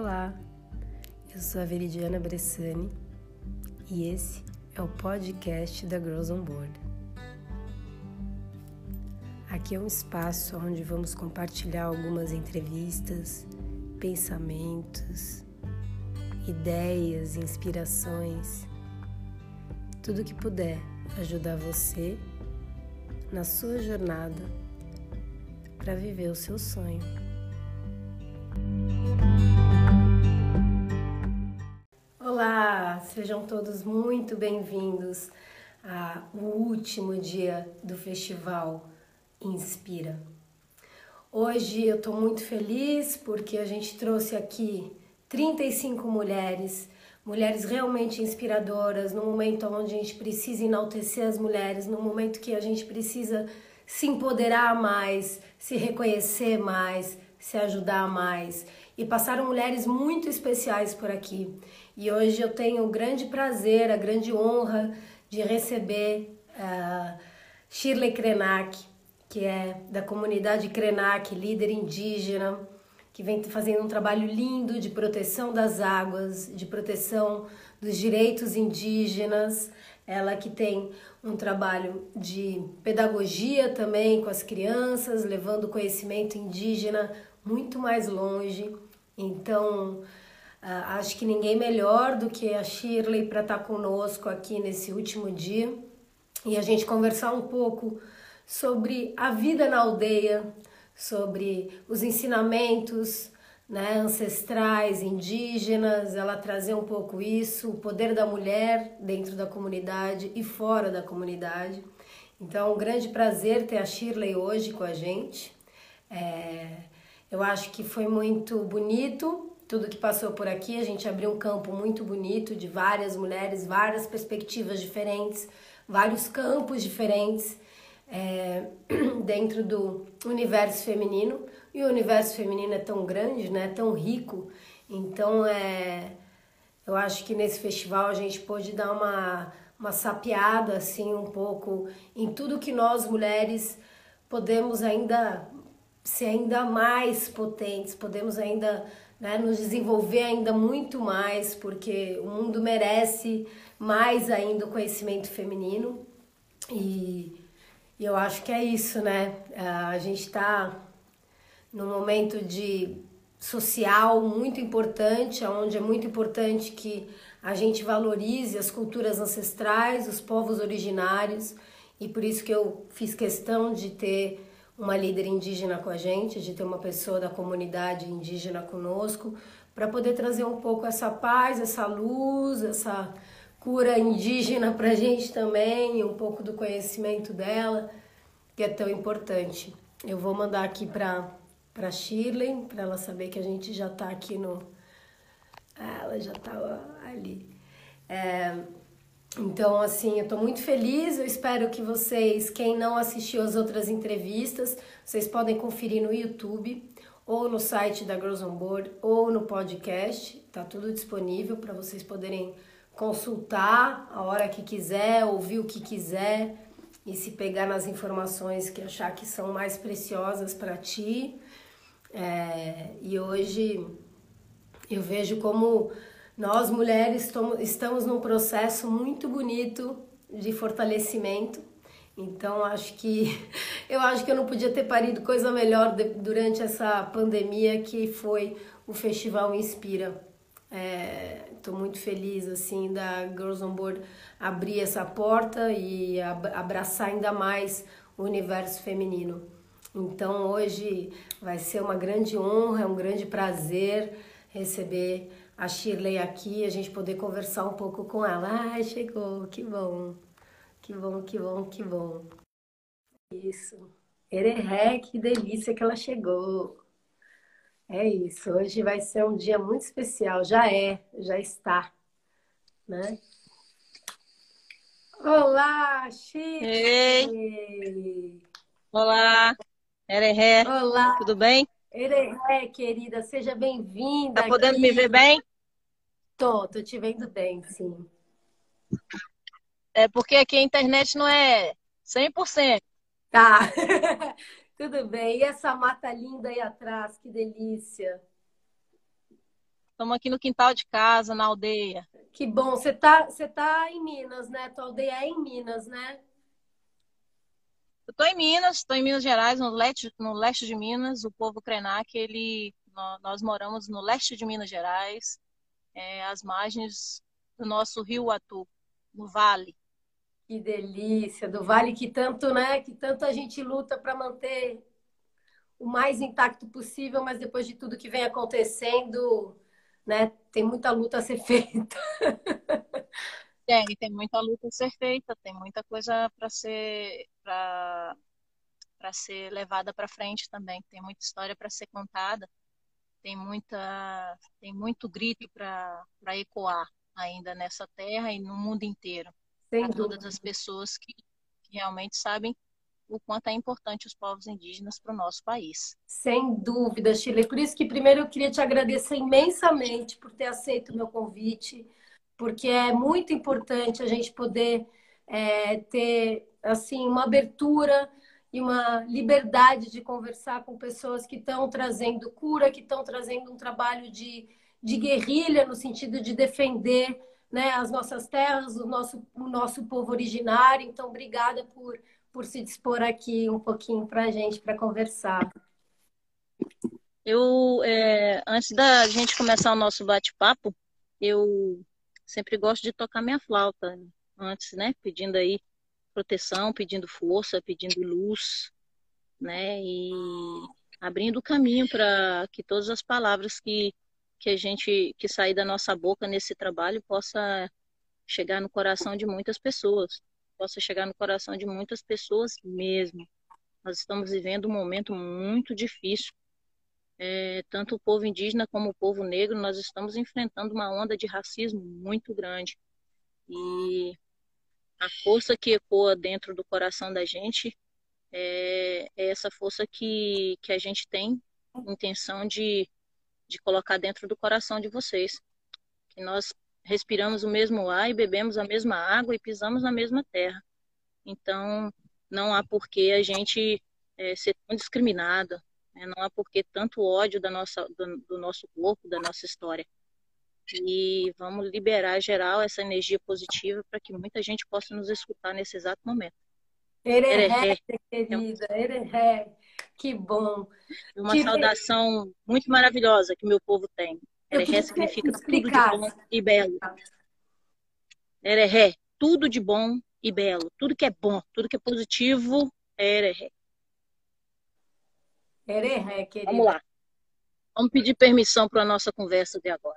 Olá, eu sou a Veridiana Bressani e esse é o podcast da Girls on Board. Aqui é um espaço onde vamos compartilhar algumas entrevistas, pensamentos, ideias, inspirações, tudo que puder ajudar você na sua jornada para viver o seu sonho. Olá, sejam todos muito bem-vindos ao último dia do Festival Inspira. Hoje eu estou muito feliz porque a gente trouxe aqui 35 mulheres realmente inspiradoras, no momento onde a gente precisa enaltecer as mulheres, no momento que a gente precisa se empoderar mais, se reconhecer mais, se ajudar mais. E passaram mulheres muito especiais por aqui. E hoje eu tenho o grande prazer, a grande honra de receber Shirley Krenak, que é da comunidade Krenak, líder indígena, que vem fazendo um trabalho lindo de proteção das águas, de proteção dos direitos indígenas. Ela que tem um trabalho de pedagogia também com as crianças, levando o conhecimento indígena muito mais longe. Então, acho que ninguém melhor do que a Shirley para estar conosco aqui nesse último dia e a gente conversar um pouco sobre a vida na aldeia, sobre os ensinamentos, né, ancestrais, indígenas, ela trazer um pouco isso, o poder da mulher dentro da comunidade e fora da comunidade. Então, um grande prazer ter a Shirley hoje com a gente. Eu acho que foi muito bonito tudo que passou por aqui, a gente abriu um campo muito bonito de várias mulheres, várias perspectivas diferentes, vários campos diferentes, dentro do universo feminino, e o universo feminino é tão grande, né, tão rico, então eu acho que nesse festival a gente pôde dar uma sapeada assim, um pouco em tudo que nós mulheres podemos ainda ser ainda mais potentes, podemos ainda, né, nos desenvolver ainda muito mais, porque o mundo merece mais ainda o conhecimento feminino. E eu acho que é isso, né? A gente está num momento de social muito importante, onde é muito importante que a gente valorize as culturas ancestrais, os povos originários, e por isso que eu fiz questão de ter uma líder indígena com a gente, de ter uma pessoa da comunidade indígena conosco, para poder trazer um pouco essa paz, essa luz, essa cura indígena pra gente também, um pouco do conhecimento dela, que é tão importante. Eu vou mandar aqui pra Shirley, pra ela saber que a gente já tá aqui no... Ah, ela já tá ali. Então, assim, eu tô muito feliz, eu espero que vocês, quem não assistiu as outras entrevistas, vocês podem conferir no YouTube, ou no site da Girls on Board, ou no podcast, tá tudo disponível para vocês poderem consultar a hora que quiser, ouvir o que quiser e se pegar nas informações que achar que são mais preciosas para ti. E hoje eu vejo como nós mulheres estamos num processo muito bonito de fortalecimento. Então eu acho que eu não podia ter parido coisa melhor durante essa pandemia que foi o Festival Inspira. Estou muito feliz assim da Girls on Board abrir essa porta e abraçar ainda mais o universo feminino. Então hoje vai ser uma grande honra, um grande prazer receber a Shirley aqui e a gente poder conversar um pouco com ela. Ai, chegou, que bom, que bom, que bom, que bom. Isso, Erejé, que delícia que ela chegou. É isso, hoje vai ser um dia muito especial, já está, né? Olá, Shirley! Olá, Erejé, olá, tudo bem? Erejé, querida, seja bem-vinda. Tá podendo aqui me ver bem? Tô te vendo bem, sim. É porque aqui a internet não é 100%. Tá. Tudo bem, e essa mata linda aí atrás, que delícia. Estamos aqui no quintal de casa, na aldeia. Que bom. Você tá em Minas, né? Tua aldeia é em Minas, né? Eu estou em Minas Gerais, no leste de Minas. O povo Krenak, nós moramos no leste de Minas Gerais, às margens do nosso rio Atu, no Vale. Que delícia, do Vale que tanto, né? Que tanto a gente luta para manter o mais intacto possível, mas depois de tudo que vem acontecendo, né? Tem muita luta a ser feita. Tem muita luta a ser feita, tem muita coisa para ser levada para frente também, tem muita história para ser contada, tem muito grito para ecoar ainda nessa terra e no mundo inteiro. Sem dúvida. Todas as pessoas que realmente sabem o quanto é importante os povos indígenas para o nosso país. Sem dúvida, Shirley. Por isso que primeiro eu queria te agradecer imensamente por ter aceito o meu convite, porque é muito importante a gente poder ter assim, uma abertura e uma liberdade de conversar com pessoas que estão trazendo cura, que estão trazendo um trabalho de guerrilha, no sentido de defender, né, as nossas terras, o nosso povo originário. Então, obrigada por se dispor aqui um pouquinho para a gente, para conversar. Antes da gente começar o nosso bate-papo, eu sempre gosto de tocar minha flauta antes, né? Pedindo aí proteção, pedindo força, pedindo luz, né? E abrindo o caminho para que todas as palavras que sair da nossa boca nesse trabalho possa chegar no coração de muitas pessoas, mesmo. Nós estamos vivendo um momento muito difícil. Tanto o povo indígena como o povo negro, nós estamos enfrentando uma onda de racismo muito grande. E a força que ecoa dentro do coração da gente é essa força que a gente tem intenção de colocar dentro do coração de vocês. Que nós respiramos o mesmo ar e bebemos a mesma água e pisamos na mesma terra. Então, não há por que a gente ser tão discriminada. Não há por que tanto ódio do nosso corpo, da nossa história. E vamos liberar geral essa energia positiva para que muita gente possa nos escutar nesse exato momento. Erejé, querida, Erejé. Que bom. Uma saudação muito maravilhosa que meu povo tem. Erejé significa tudo de bom e belo. Erejé, tudo de bom e belo. Tudo que é bom, tudo que é positivo é Erejé. Erejé, querida. Vamos lá. Vamos pedir permissão para a nossa conversa de agora.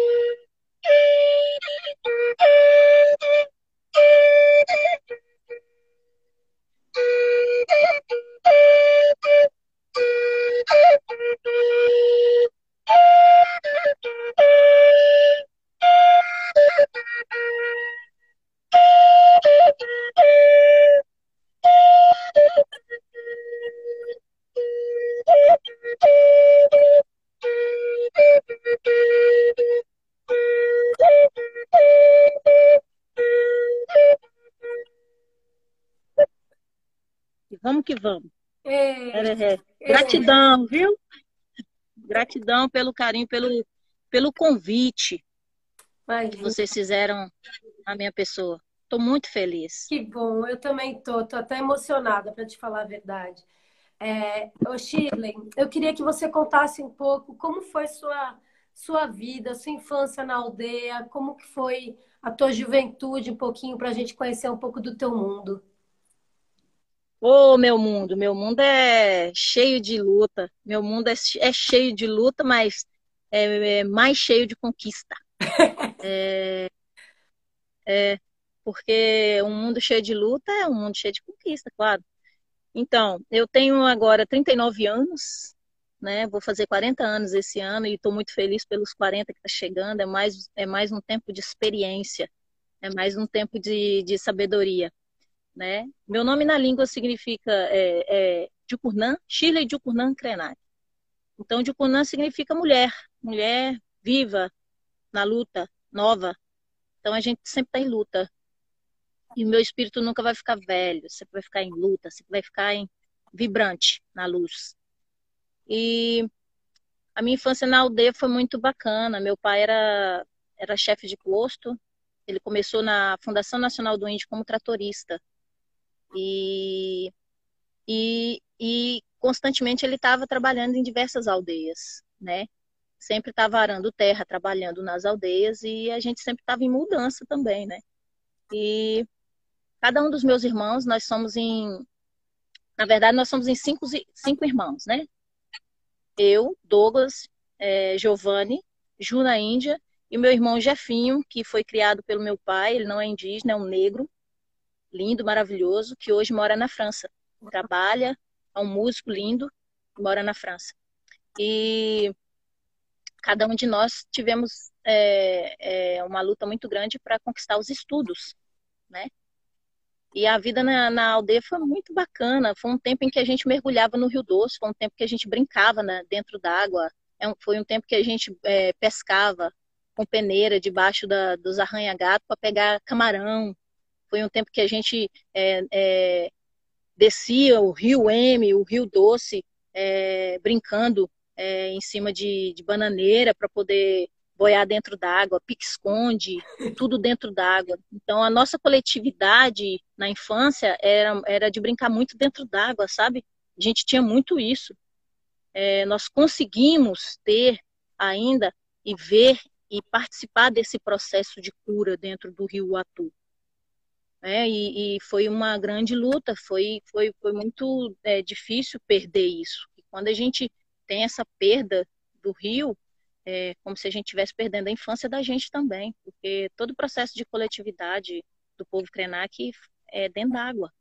Que vamos. Gratidão, viu? Gratidão pelo carinho, pelo convite que vocês fizeram à minha pessoa. Estou muito feliz. Que bom, eu também tô até emocionada, para te falar a verdade. Ô Shirley, eu queria que você contasse um pouco como foi sua vida, sua infância na aldeia, como que foi a tua juventude, um pouquinho, para a gente conhecer um pouco do teu mundo. Ô, meu mundo é cheio de luta. Meu mundo é cheio de luta, mas é mais cheio de conquista. Porque um mundo cheio de luta é um mundo cheio de conquista, claro. Então, eu tenho agora 39 anos, né? Vou fazer 40 anos esse ano e estou muito feliz pelos 40 que está chegando. É mais um tempo de experiência, é mais um tempo de sabedoria. Né? Meu nome na língua significa Djukurnã, Shirley Djukurnã Krenak. Então, Djukurnã significa mulher, mulher viva, na luta, nova. Então, a gente sempre está em luta. E o meu espírito nunca vai ficar velho, sempre vai ficar em luta, sempre vai ficar vibrante na luz. E a minha infância na aldeia foi muito bacana. Meu pai era chefe de posto. Ele começou na Fundação Nacional do Índio como tratorista. E constantemente ele estava trabalhando em diversas aldeias, né? Sempre estava arando terra, trabalhando nas aldeias, e a gente sempre estava em mudança também, né? E cada um dos meus irmãos, nós somos em... Na verdade, nós somos em cinco irmãos, né? Eu, Douglas, Giovanni, Ju na Índia, e meu irmão Jefinho, que foi criado pelo meu pai. Ele não é indígena, é um negro, lindo, maravilhoso, que hoje mora na França. Trabalha, é um músico lindo, mora na França. E cada um de nós tivemos uma luta muito grande para conquistar os estudos, né? E a vida na aldeia foi muito bacana. Foi um tempo em que a gente mergulhava no Rio Doce, foi um tempo que a gente brincava dentro d'água, foi um tempo que a gente pescava com peneira debaixo dos arranha-gato para pegar camarão. Foi um tempo que a gente descia o Rio M, o Rio Doce, brincando em cima de bananeira para poder boiar dentro d'água, pique-esconde, tudo dentro d'água. Então, a nossa coletividade na infância era de brincar muito dentro d'água, sabe? A gente tinha muito isso. Nós conseguimos ter ainda e ver e participar desse processo de cura dentro do Rio Atu. E foi uma grande luta, foi muito difícil perder isso. E quando a gente tem essa perda do rio, é como se a gente estivesse perdendo a infância da gente também, porque todo o processo de coletividade do povo Krenak é dentro d'água.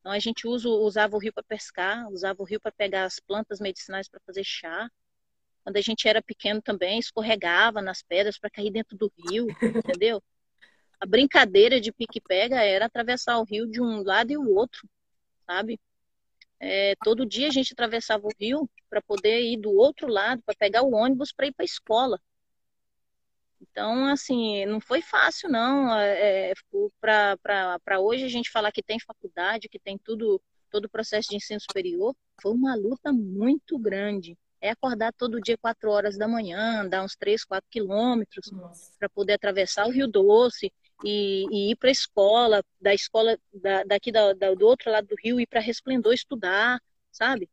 Então a gente usava o rio para pescar, usava o rio para pegar as plantas medicinais para fazer chá. Quando a gente era pequeno também, escorregava nas pedras para cair dentro do rio, entendeu? A brincadeira de pique-pega era atravessar o rio de um lado e o outro, sabe? Todo dia a gente atravessava o rio para poder ir do outro lado, para pegar o ônibus para ir para a escola. Então, assim, não foi fácil, não. Para hoje a gente falar que tem faculdade, que tem tudo, todo o processo de ensino superior, foi uma luta muito grande. É acordar todo dia 4 horas da manhã, andar uns 3, 4 quilômetros para poder atravessar o Rio Doce e ir para a escola, do outro lado do rio, ir para Resplendor estudar, sabe?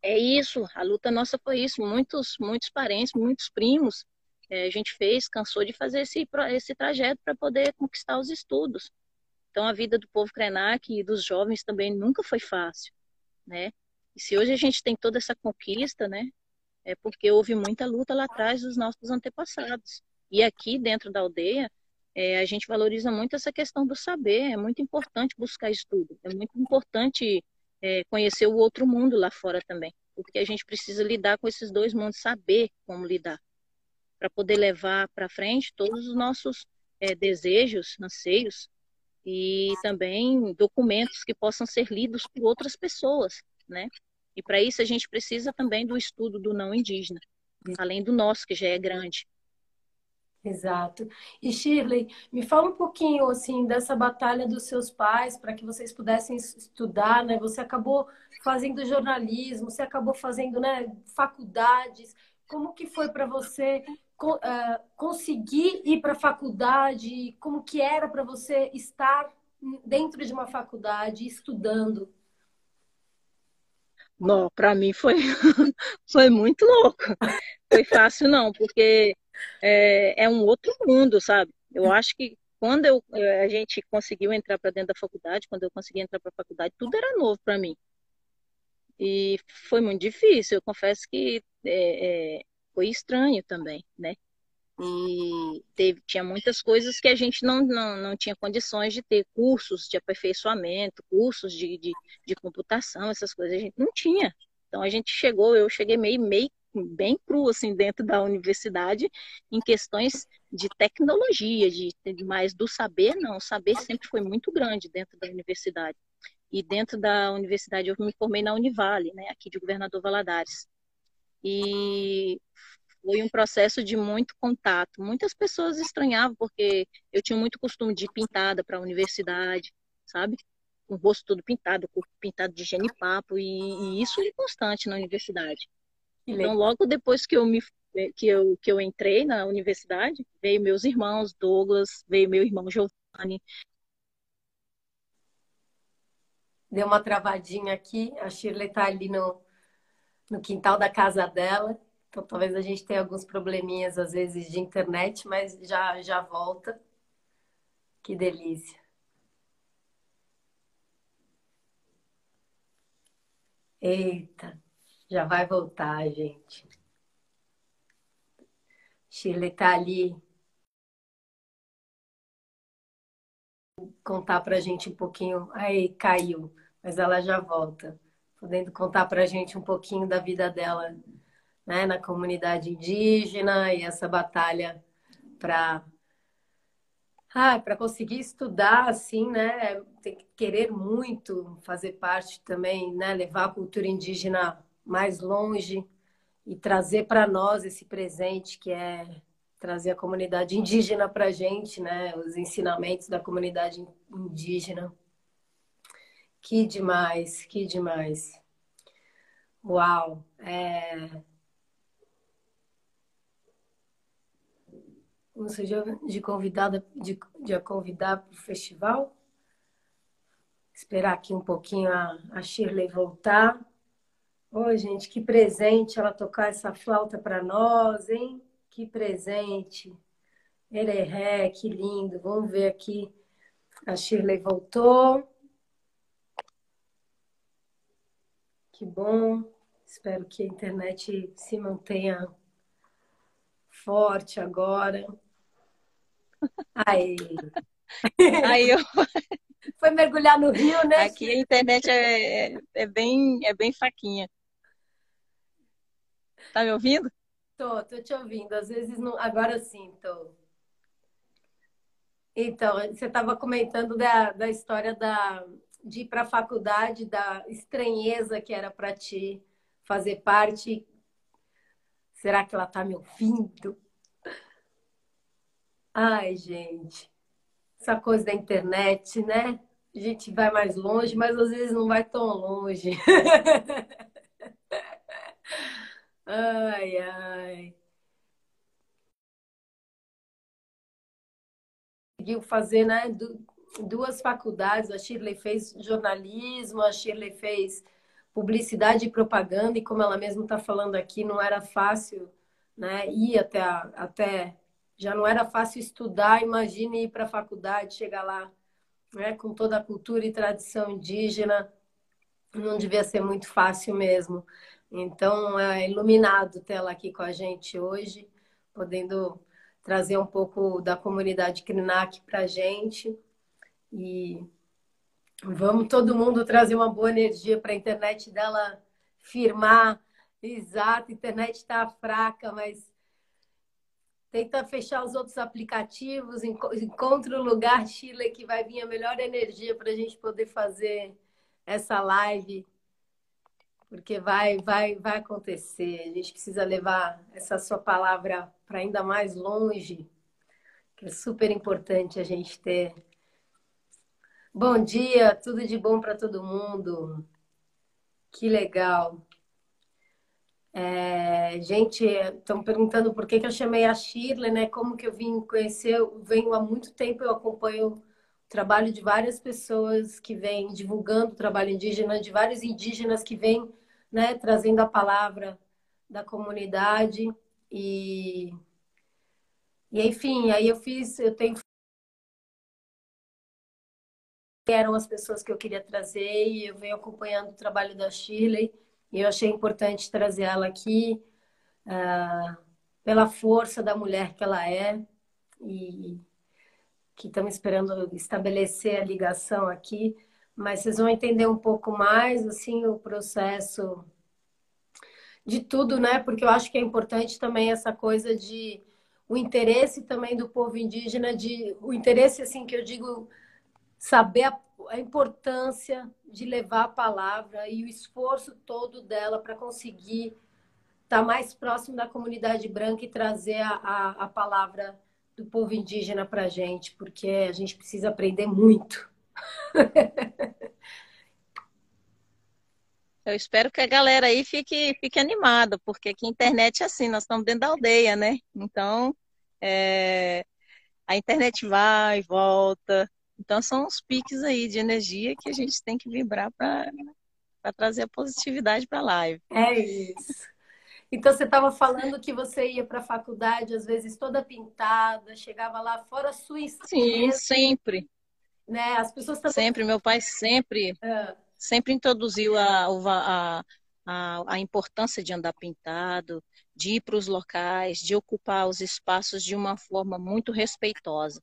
É isso, a luta nossa foi isso. Muitos parentes, muitos primos, a gente cansou de fazer esse trajeto para poder conquistar os estudos. Então a vida do povo Krenak e dos jovens também nunca foi fácil, né? E se hoje a gente tem toda essa conquista, né, é porque houve muita luta lá atrás dos nossos antepassados. E aqui dentro da aldeia, a gente valoriza muito essa questão do saber. É muito importante buscar estudo, é muito importante conhecer o outro mundo lá fora também, porque a gente precisa lidar com esses dois mundos, saber como lidar, para poder levar para frente todos os nossos desejos, anseios e também documentos que possam ser lidos por outras pessoas, né? E para isso a gente precisa também do estudo do não indígena, além do nosso, que já é grande. Exato. E Shirley, me fala um pouquinho assim dessa batalha dos seus pais para que vocês pudessem estudar, né? Você acabou fazendo jornalismo, você acabou fazendo, né, faculdades. Como que foi para você conseguir ir para a faculdade? Como que era para você estar dentro de uma faculdade estudando? Não, para mim foi muito louco. Foi fácil não, porque é um outro mundo, sabe? Eu acho que quando a gente conseguiu entrar para dentro da faculdade, quando eu consegui entrar para a faculdade, tudo era novo para mim. E foi muito difícil. Eu confesso que foi estranho também, né? E tinha muitas coisas que a gente não tinha condições de ter, cursos de aperfeiçoamento, cursos de computação, essas coisas a gente não tinha. Então a gente eu cheguei meio bem cru assim dentro da universidade em questões de tecnologia, mas do saber não, o saber sempre foi muito grande dentro da universidade. E dentro da universidade eu me formei na Univale, né, aqui de Governador Valadares. e foi um processo de muito contato. Muitas pessoas estranhavam, porque eu tinha muito costume de ir pintada para a universidade, sabe? Com o rosto todo pintado, corpo pintado de genipapo, e isso é constante na universidade. Então, logo depois que eu entrei na universidade, veio meus irmãos, Douglas, veio meu irmão Giovanni. Deu uma travadinha aqui, a Shirley está ali no quintal da casa dela, então talvez a gente tenha alguns probleminhas às vezes de internet, mas já volta. Que delícia. Eita, já vai voltar, gente. Shirley está ali. Vou contar para a gente um pouquinho. Aí caiu, mas ela já volta. Podendo contar para a gente um pouquinho da vida dela, né, na comunidade indígena e essa batalha para conseguir estudar, assim, né? Tem que querer muito fazer parte também, né? Levar a cultura indígena mais longe e trazer para nós esse presente que é trazer a comunidade indígena para a gente, né? Os ensinamentos da comunidade indígena. Que demais, que demais. Uau! Não surgiu de convidar para o festival. Esperar aqui um pouquinho a Shirley voltar. Oi, gente, que presente ela tocar essa flauta para nós, hein? Que presente. Erejé, que lindo. Vamos ver aqui. A Shirley voltou. Que bom. Espero que a internet se mantenha forte agora. Aí. Aí eu... Foi mergulhar no rio, né? Aqui a internet é bem fraquinha. Tá me ouvindo? Tô te ouvindo. Às vezes não... Agora sim, tô. Então, você estava comentando da história de ir para a faculdade, da estranheza que era para ti fazer parte. Será que ela tá me ouvindo? Ai, gente. Essa coisa da internet, né? A gente vai mais longe, mas às vezes não vai tão longe. Ai, ai. Conseguiu fazer, né, duas faculdades. A Shirley fez jornalismo, a Shirley fez publicidade e propaganda, e como ela mesma está falando aqui, não era fácil, né, ir até já não era fácil estudar, imagine ir para a faculdade, chegar lá, né, com toda a cultura e tradição indígena, não devia ser muito fácil mesmo. Então, é iluminado ter ela aqui com a gente hoje, podendo trazer um pouco da comunidade Krenak para a gente. E vamos todo mundo trazer uma boa energia para a internet dela firmar. Exato, a internet está fraca, mas tenta fechar os outros aplicativos, encontra o lugar, Shirley, que vai vir a melhor energia para a gente poder fazer essa live, porque vai acontecer. A gente precisa levar essa sua palavra para ainda mais longe, que é super importante a gente ter. Bom dia, tudo de bom para todo mundo. Que legal. Gente, estão perguntando por que que eu chamei a Shirley, né? Como que eu vim conhecer? Eu venho há muito tempo, eu acompanho o trabalho de várias pessoas que vêm divulgando o trabalho indígena, de vários indígenas que vêm, né, trazendo a palavra da comunidade. E enfim, aí eu tenho eram as pessoas que eu queria trazer, e eu venho acompanhando o trabalho da Shirley, e eu achei importante trazer ela aqui pela força da mulher que ela é, e que estamos esperando estabelecer a ligação aqui, mas vocês vão entender um pouco mais, assim, o processo de tudo, né? Porque eu acho que é importante também essa coisa de o interesse também do povo indígena, o interesse, assim, que eu digo, saber a importância de levar a palavra e o esforço todo dela para conseguir estar mais próximo da comunidade branca e trazer a palavra do povo indígena para a gente, porque a gente precisa aprender muito. Eu espero que a galera aí fique animada, porque aqui a internet é assim, nós estamos dentro da aldeia, né? Então, a internet vai e volta. Então, são uns piques aí de energia que a gente tem que vibrar para trazer a positividade para a live. É isso. Então, você estava falando que você ia para a faculdade, às vezes, toda pintada, chegava lá fora sua estreia. Sim, sempre. Né? As pessoas também... Sempre, meu pai sempre... É. Sempre introduziu a importância de andar pintado, de ir para os locais, de ocupar os espaços de uma forma muito respeitosa.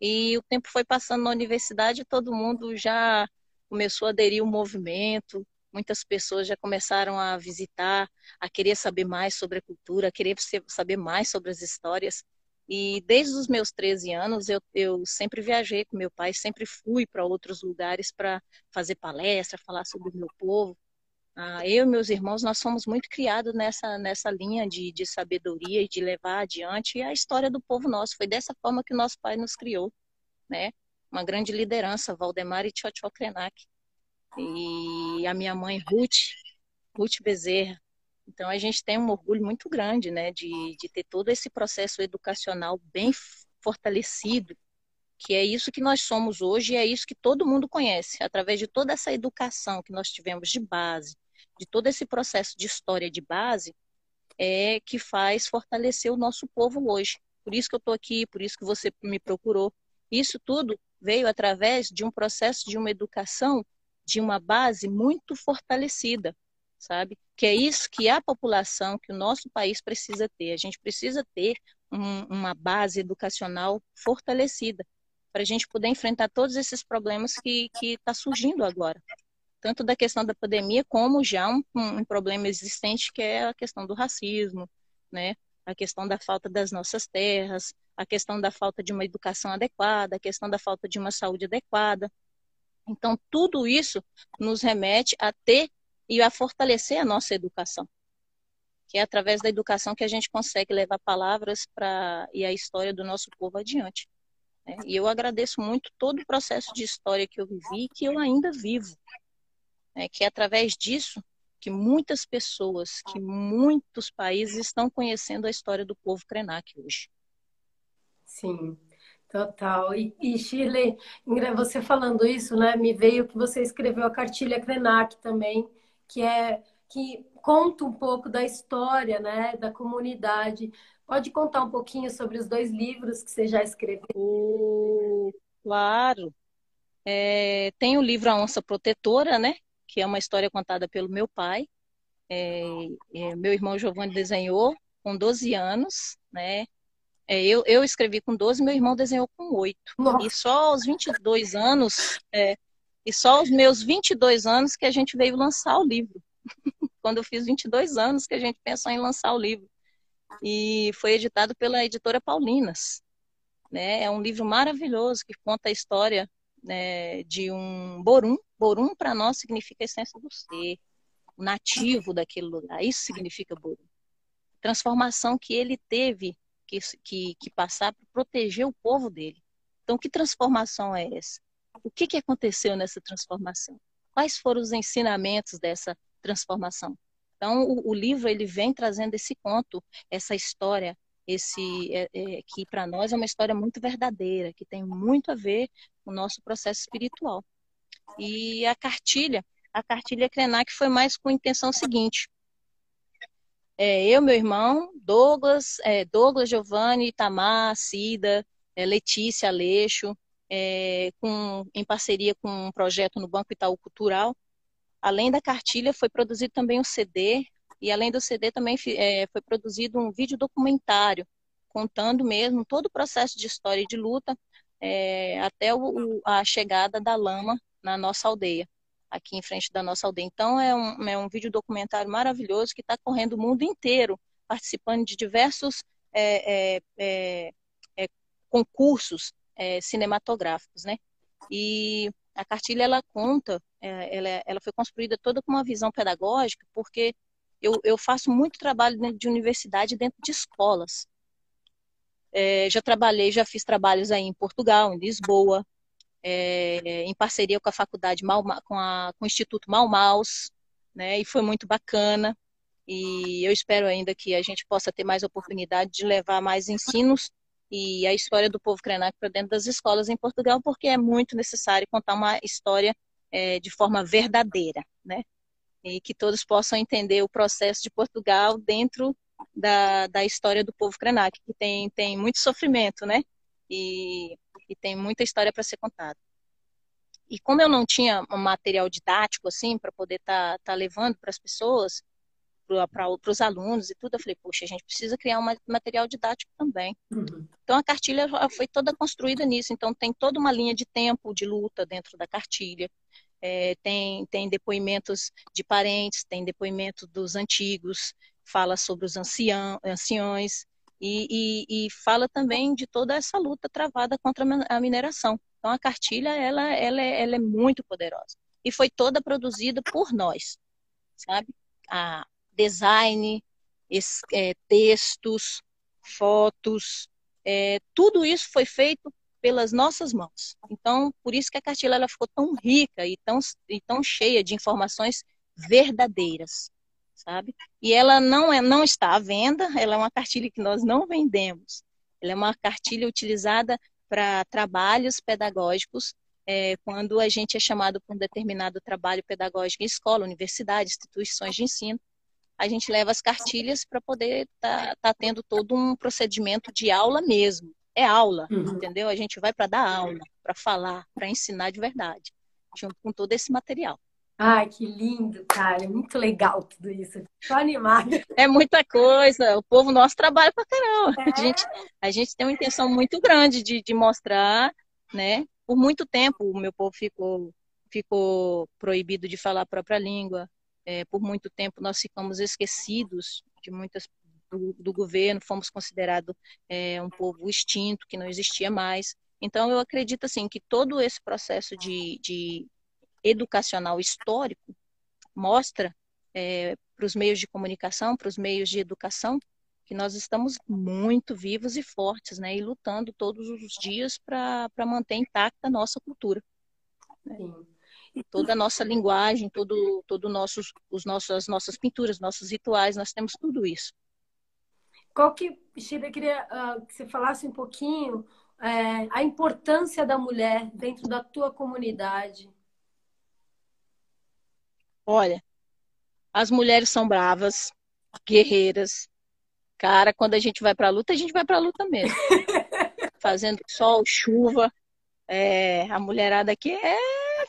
E o tempo foi passando na universidade, todo mundo já começou a aderir ao movimento, muitas pessoas já começaram a visitar, a querer saber mais sobre a cultura, a querer saber mais sobre as histórias. E desde os meus 13 anos, eu sempre viajei com meu pai, sempre fui para outros lugares para fazer palestra, falar sobre o meu povo. Eu e meus irmãos, nós somos muito criados nessa linha de sabedoria e de levar adiante a história do povo nosso. Foi dessa forma que o nosso pai nos criou, né? Uma grande liderança, Valdemar Tchotchokrenak. E a minha mãe, Ruth Bezerra. Então, a gente tem um orgulho muito grande, né, de ter todo esse processo educacional bem fortalecido, que é isso que nós somos hoje e é isso que todo mundo conhece, através de toda essa educação que nós tivemos de base, de todo esse processo de história de base, é que faz fortalecer o nosso povo hoje. Por isso que eu estou aqui, por isso que você me procurou. Isso tudo veio através de um processo de uma educação, de uma base muito fortalecida, sabe? Que é isso que a população, que o nosso país precisa ter. A gente precisa ter uma base educacional fortalecida para a gente poder enfrentar todos esses problemas que está surgindo agora. Tanto da questão da pandemia, como já um problema existente, que é a questão do racismo, né? A questão da falta das nossas terras, a questão da falta de uma educação adequada, a questão da falta de uma saúde adequada. Então, tudo isso nos remete a ter e a fortalecer a nossa educação, que é através da educação que a gente consegue levar palavras e a história do nosso povo adiante, né? E eu agradeço muito todo o processo de história que eu vivi e que eu ainda vivo, né? Que é através disso que muitas pessoas, que muitos países estão conhecendo a história do povo Krenak hoje. Sim, total. E Shirley, você falando isso, né, me veio que você escreveu a cartilha Krenak também, que conta um pouco da história, né, da comunidade. Pode contar um pouquinho sobre os dois livros que você já escreveu? Claro. Tem o livro A Onça Protetora, né, que é uma história contada pelo meu pai. Meu irmão Giovanni desenhou com 12 anos, né? Eu escrevi com 12, meu irmão desenhou com 8. Nossa. E só aos 22 anos... E só aos meus 22 anos que a gente veio lançar o livro. Quando eu fiz 22 anos que a gente pensou em lançar o livro. E foi editado pela editora Paulinas, né? É um livro maravilhoso que conta a história, né, de um Borum. Borum para nós significa a essência do ser, o nativo daquele lugar. Isso significa Borum. Transformação que ele teve que passar para proteger o povo dele. Então, que transformação é essa? O que aconteceu nessa transformação? Quais foram os ensinamentos dessa transformação? Então, o livro ele vem trazendo esse conto, essa história, que para nós é uma história muito verdadeira, que tem muito a ver com o nosso processo espiritual. E a cartilha Krenak foi mais com a intenção seguinte. Eu, meu irmão, Douglas, Giovanni, Itamar, Cida, Letícia, Aleixo, em parceria com um projeto no Banco Itaú Cultural. Além da cartilha, foi produzido também um CD, e além do CD também foi produzido um vídeo documentário, contando mesmo todo o processo de história e de luta, até a chegada da lama na nossa aldeia, aqui em frente da nossa aldeia. Então é um vídeo documentário maravilhoso que está correndo o mundo inteiro, participando de diversos concursos cinematográficos, né? E a cartilha ela conta, ela foi construída toda com uma visão pedagógica, porque Eu faço muito trabalho dentro de universidade, dentro de escolas. Já fiz trabalhos aí em Portugal, em Lisboa, em parceria com a faculdade, com o Instituto Malmaus, né? E foi muito bacana. E eu espero ainda que a gente possa ter mais oportunidade de levar mais ensinos e a história do povo Krenak para dentro das escolas em Portugal, porque é muito necessário contar uma história de forma verdadeira, né? E que todos possam entender o processo de Portugal dentro da história do povo Krenak, que tem muito sofrimento, né? E tem muita história para ser contada. E como eu não tinha um material didático assim para poder estar levando para as pessoas, para os alunos e tudo, eu falei, poxa, a gente precisa criar um material didático também. Uhum. Então a cartilha foi toda construída nisso, então tem toda uma linha de tempo de luta dentro da cartilha, tem depoimentos de parentes, tem depoimento dos antigos, fala sobre os anciões e fala também de toda essa luta travada contra a mineração. Então a cartilha, ela é muito poderosa e foi toda produzida por nós, sabe? Design, textos, fotos, tudo isso foi feito pelas nossas mãos. Então, por isso que a cartilha ela ficou tão rica e tão cheia de informações verdadeiras, sabe? E ela não está à venda, ela é uma cartilha que nós não vendemos. Ela é uma cartilha utilizada para trabalhos pedagógicos, quando a gente é chamado para um determinado trabalho pedagógico em escola, universidade, instituições de ensino. A gente leva as cartilhas para poder tá tendo todo um procedimento de aula mesmo. É aula, entendeu? A gente vai para dar aula, para falar, para ensinar de verdade, junto com todo esse material. Ai, que lindo, cara. Muito legal tudo isso. Tô animada. É muita coisa. O povo nosso trabalha pra caramba. A gente tem uma intenção muito grande de mostrar, né? Por muito tempo o meu povo ficou proibido de falar a própria língua. Por muito tempo nós ficamos esquecidos de muitas do governo, fomos considerados um povo extinto, que não existia mais. Então eu acredito assim que todo esse processo de educacional histórico mostra para os meios de comunicação, para os meios de educação, que nós estamos muito vivos e fortes, né? E lutando todos os dias para manter intacta a nossa cultura, né? Sim. Toda a nossa linguagem, as nossas pinturas, nossos rituais, nós temos tudo isso. Shirley, eu queria que você falasse um pouquinho a importância da mulher dentro da tua comunidade. Olha, as mulheres são bravas, guerreiras. Cara, quando a gente vai pra luta mesmo. Fazendo sol, chuva. A mulherada aqui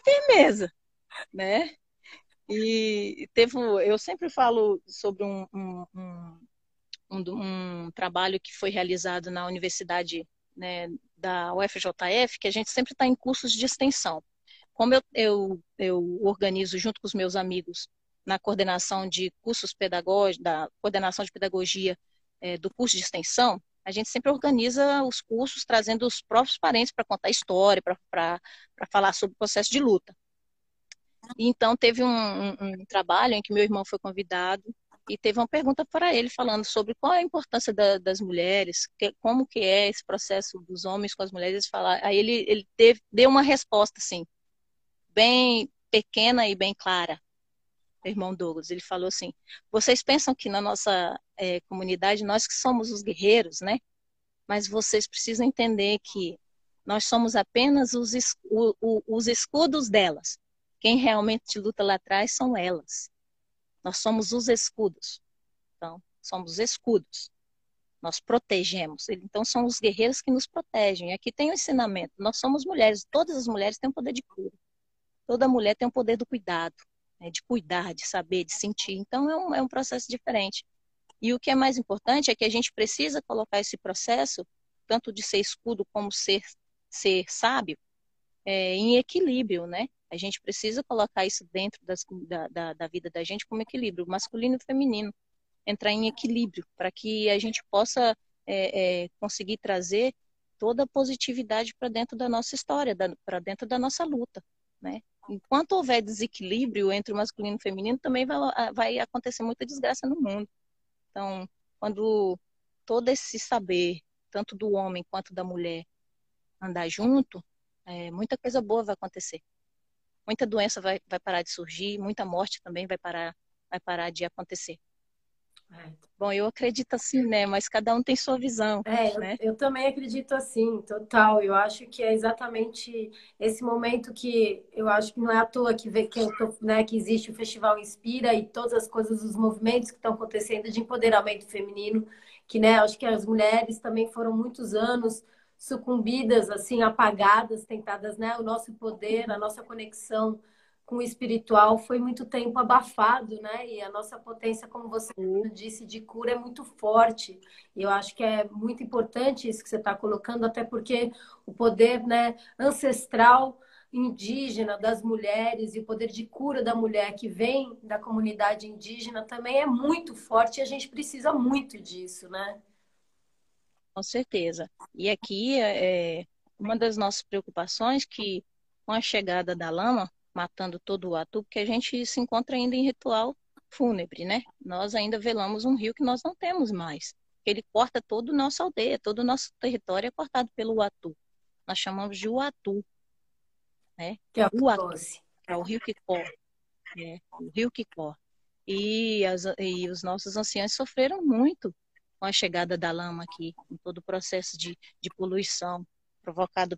firmeza, né? E eu sempre falo sobre um trabalho que foi realizado na universidade, né, da UFJF, que a gente sempre está em cursos de extensão. Como eu organizo junto com os meus amigos na coordenação de cursos pedagógicos, da coordenação de pedagogia do curso de extensão, a gente sempre organiza os cursos trazendo os próprios parentes para contar história, para falar sobre o processo de luta. E então teve um trabalho em que meu irmão foi convidado e teve uma pergunta para ele falando sobre qual é a importância das mulheres, como que é esse processo dos homens com as mulheres. Aí ele deu uma resposta assim, bem pequena e bem clara. Meu irmão Douglas, ele falou assim, vocês pensam que na nossa comunidade, nós que somos os guerreiros, né? Mas vocês precisam entender que nós somos apenas os escudos delas. Quem realmente luta lá atrás são elas. Nós somos os escudos. Então, somos escudos. Nós protegemos. Então, são os guerreiros que nos protegem. E aqui tem o ensinamento. Nós somos mulheres. Todas as mulheres têm o poder de cura. Toda mulher tem o poder do cuidado. Né, de cuidar, de saber, de sentir. Então é um processo diferente. E o que é mais importante é que a gente precisa colocar esse processo, tanto de ser escudo como ser sábio, em equilíbrio, né? A gente precisa colocar isso dentro da vida da gente como equilíbrio, masculino e feminino, entrar em equilíbrio, para que a gente possa conseguir trazer toda a positividade para dentro da nossa história, para dentro da nossa luta, né? enquanto houver desequilíbrio entre o masculino e o feminino, também vai acontecer muita desgraça no mundo. Então, quando todo esse saber, tanto do homem quanto da mulher, andar junto, muita coisa boa vai acontecer. Muita doença vai parar de surgir, muita morte também vai parar de acontecer. É. Bom, eu acredito assim, né? Mas cada um tem sua visão. Né? Eu também acredito assim, total. Eu acho que é exatamente esse momento que eu acho que não é à toa que existe o Festival Inspira e todas as coisas, os movimentos que estão acontecendo de empoderamento feminino, que, né? Acho que as mulheres também foram muitos anos sucumbidas, assim, apagadas, tentadas, né? O nosso poder, a nossa conexão com o espiritual foi muito tempo abafado, né? E a nossa potência, como você disse, de cura é muito forte. E eu acho que é muito importante isso que você está colocando, até porque o poder, né, ancestral indígena das mulheres e o poder de cura da mulher que vem da comunidade indígena também é muito forte e a gente precisa muito disso, né? Com certeza. E aqui é uma das nossas preocupações que com a chegada da lama, matando todo o Watu, porque a gente se encontra ainda em ritual fúnebre, né? Nós ainda velamos um rio que nós não temos mais. Ele corta toda a nossa aldeia, todo o nosso território é cortado pelo Watu. Nós chamamos de Watu, né? Que é o Watu, é o Rio Kikó, né? O Rio Kikó. E os nossos anciãos sofreram muito com a chegada da lama aqui, com todo o processo de poluição provocado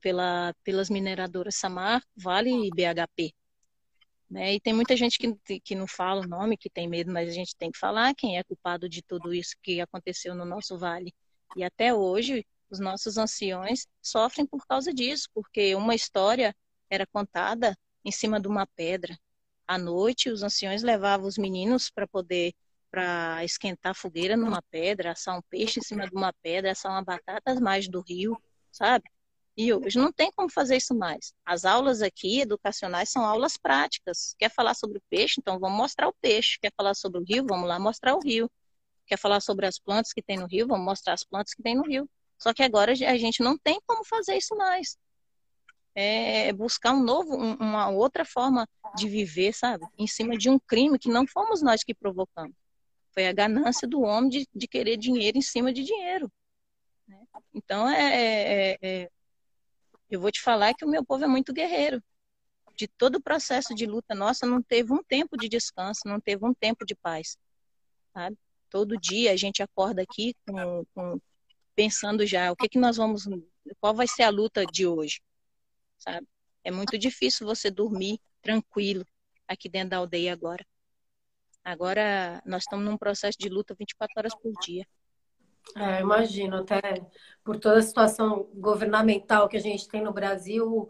pelas mineradoras Samar, Vale e BHP. Né? E tem muita gente que não fala o nome, que tem medo, mas a gente tem que falar quem é culpado de tudo isso que aconteceu no nosso vale. E até hoje, os nossos anciões sofrem por causa disso, porque uma história era contada em cima de uma pedra. À noite, os anciões levavam os meninos para esquentar fogueira numa pedra, assar um peixe em cima de uma pedra, assar uma batata às margens do rio, sabe? E hoje não tem como fazer isso mais. As aulas aqui, educacionais, são aulas práticas. Quer falar sobre o peixe? Então vamos mostrar o peixe. Quer falar sobre o rio? Vamos lá mostrar o rio. Quer falar sobre as plantas que tem no rio? Vamos mostrar as plantas que tem no rio. Só que agora a gente não tem como fazer isso mais. É buscar uma outra forma de viver, sabe? Em cima de um crime que não fomos nós que provocamos. Foi a ganância do homem de querer dinheiro em cima de dinheiro. Né? Então eu vou te falar que o meu povo é muito guerreiro. De todo o processo de luta nossa, não teve um tempo de descanso, não teve um tempo de paz. Sabe? Todo dia a gente acorda aqui pensando já o que nós vamos... Qual vai ser a luta de hoje? Sabe? É muito difícil você dormir tranquilo aqui dentro da aldeia agora. Agora nós estamos num processo de luta 24 horas por dia. É, imagino, até por toda a situação governamental que a gente tem no Brasil,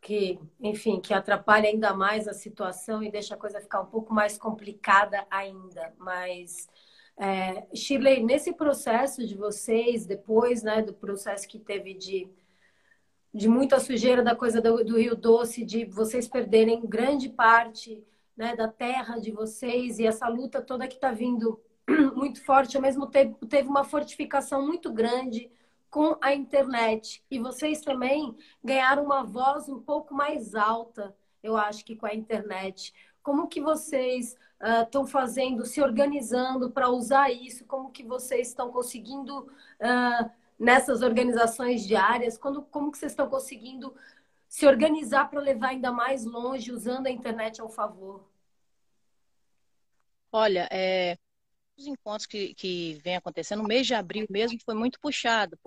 que, enfim, que atrapalha ainda mais a situação e deixa a coisa ficar um pouco mais complicada ainda. Mas, Shirley, nesse processo de vocês, depois, né, do processo que teve de muita sujeira da coisa do Rio Doce, de vocês perderem grande parte, né, da terra de vocês e essa luta toda que está vindo muito forte, ao mesmo tempo teve uma fortificação muito grande com a internet. E vocês também ganharam uma voz um pouco mais alta, eu acho, que com a internet. Como que vocês estão fazendo, se organizando para usar isso? Como que vocês estão conseguindo, nessas organizações diárias, como que vocês estão conseguindo se organizar para levar ainda mais longe, usando a internet ao favor? Olha, os encontros que vem acontecendo, no mês de abril mesmo, foi muito puxado,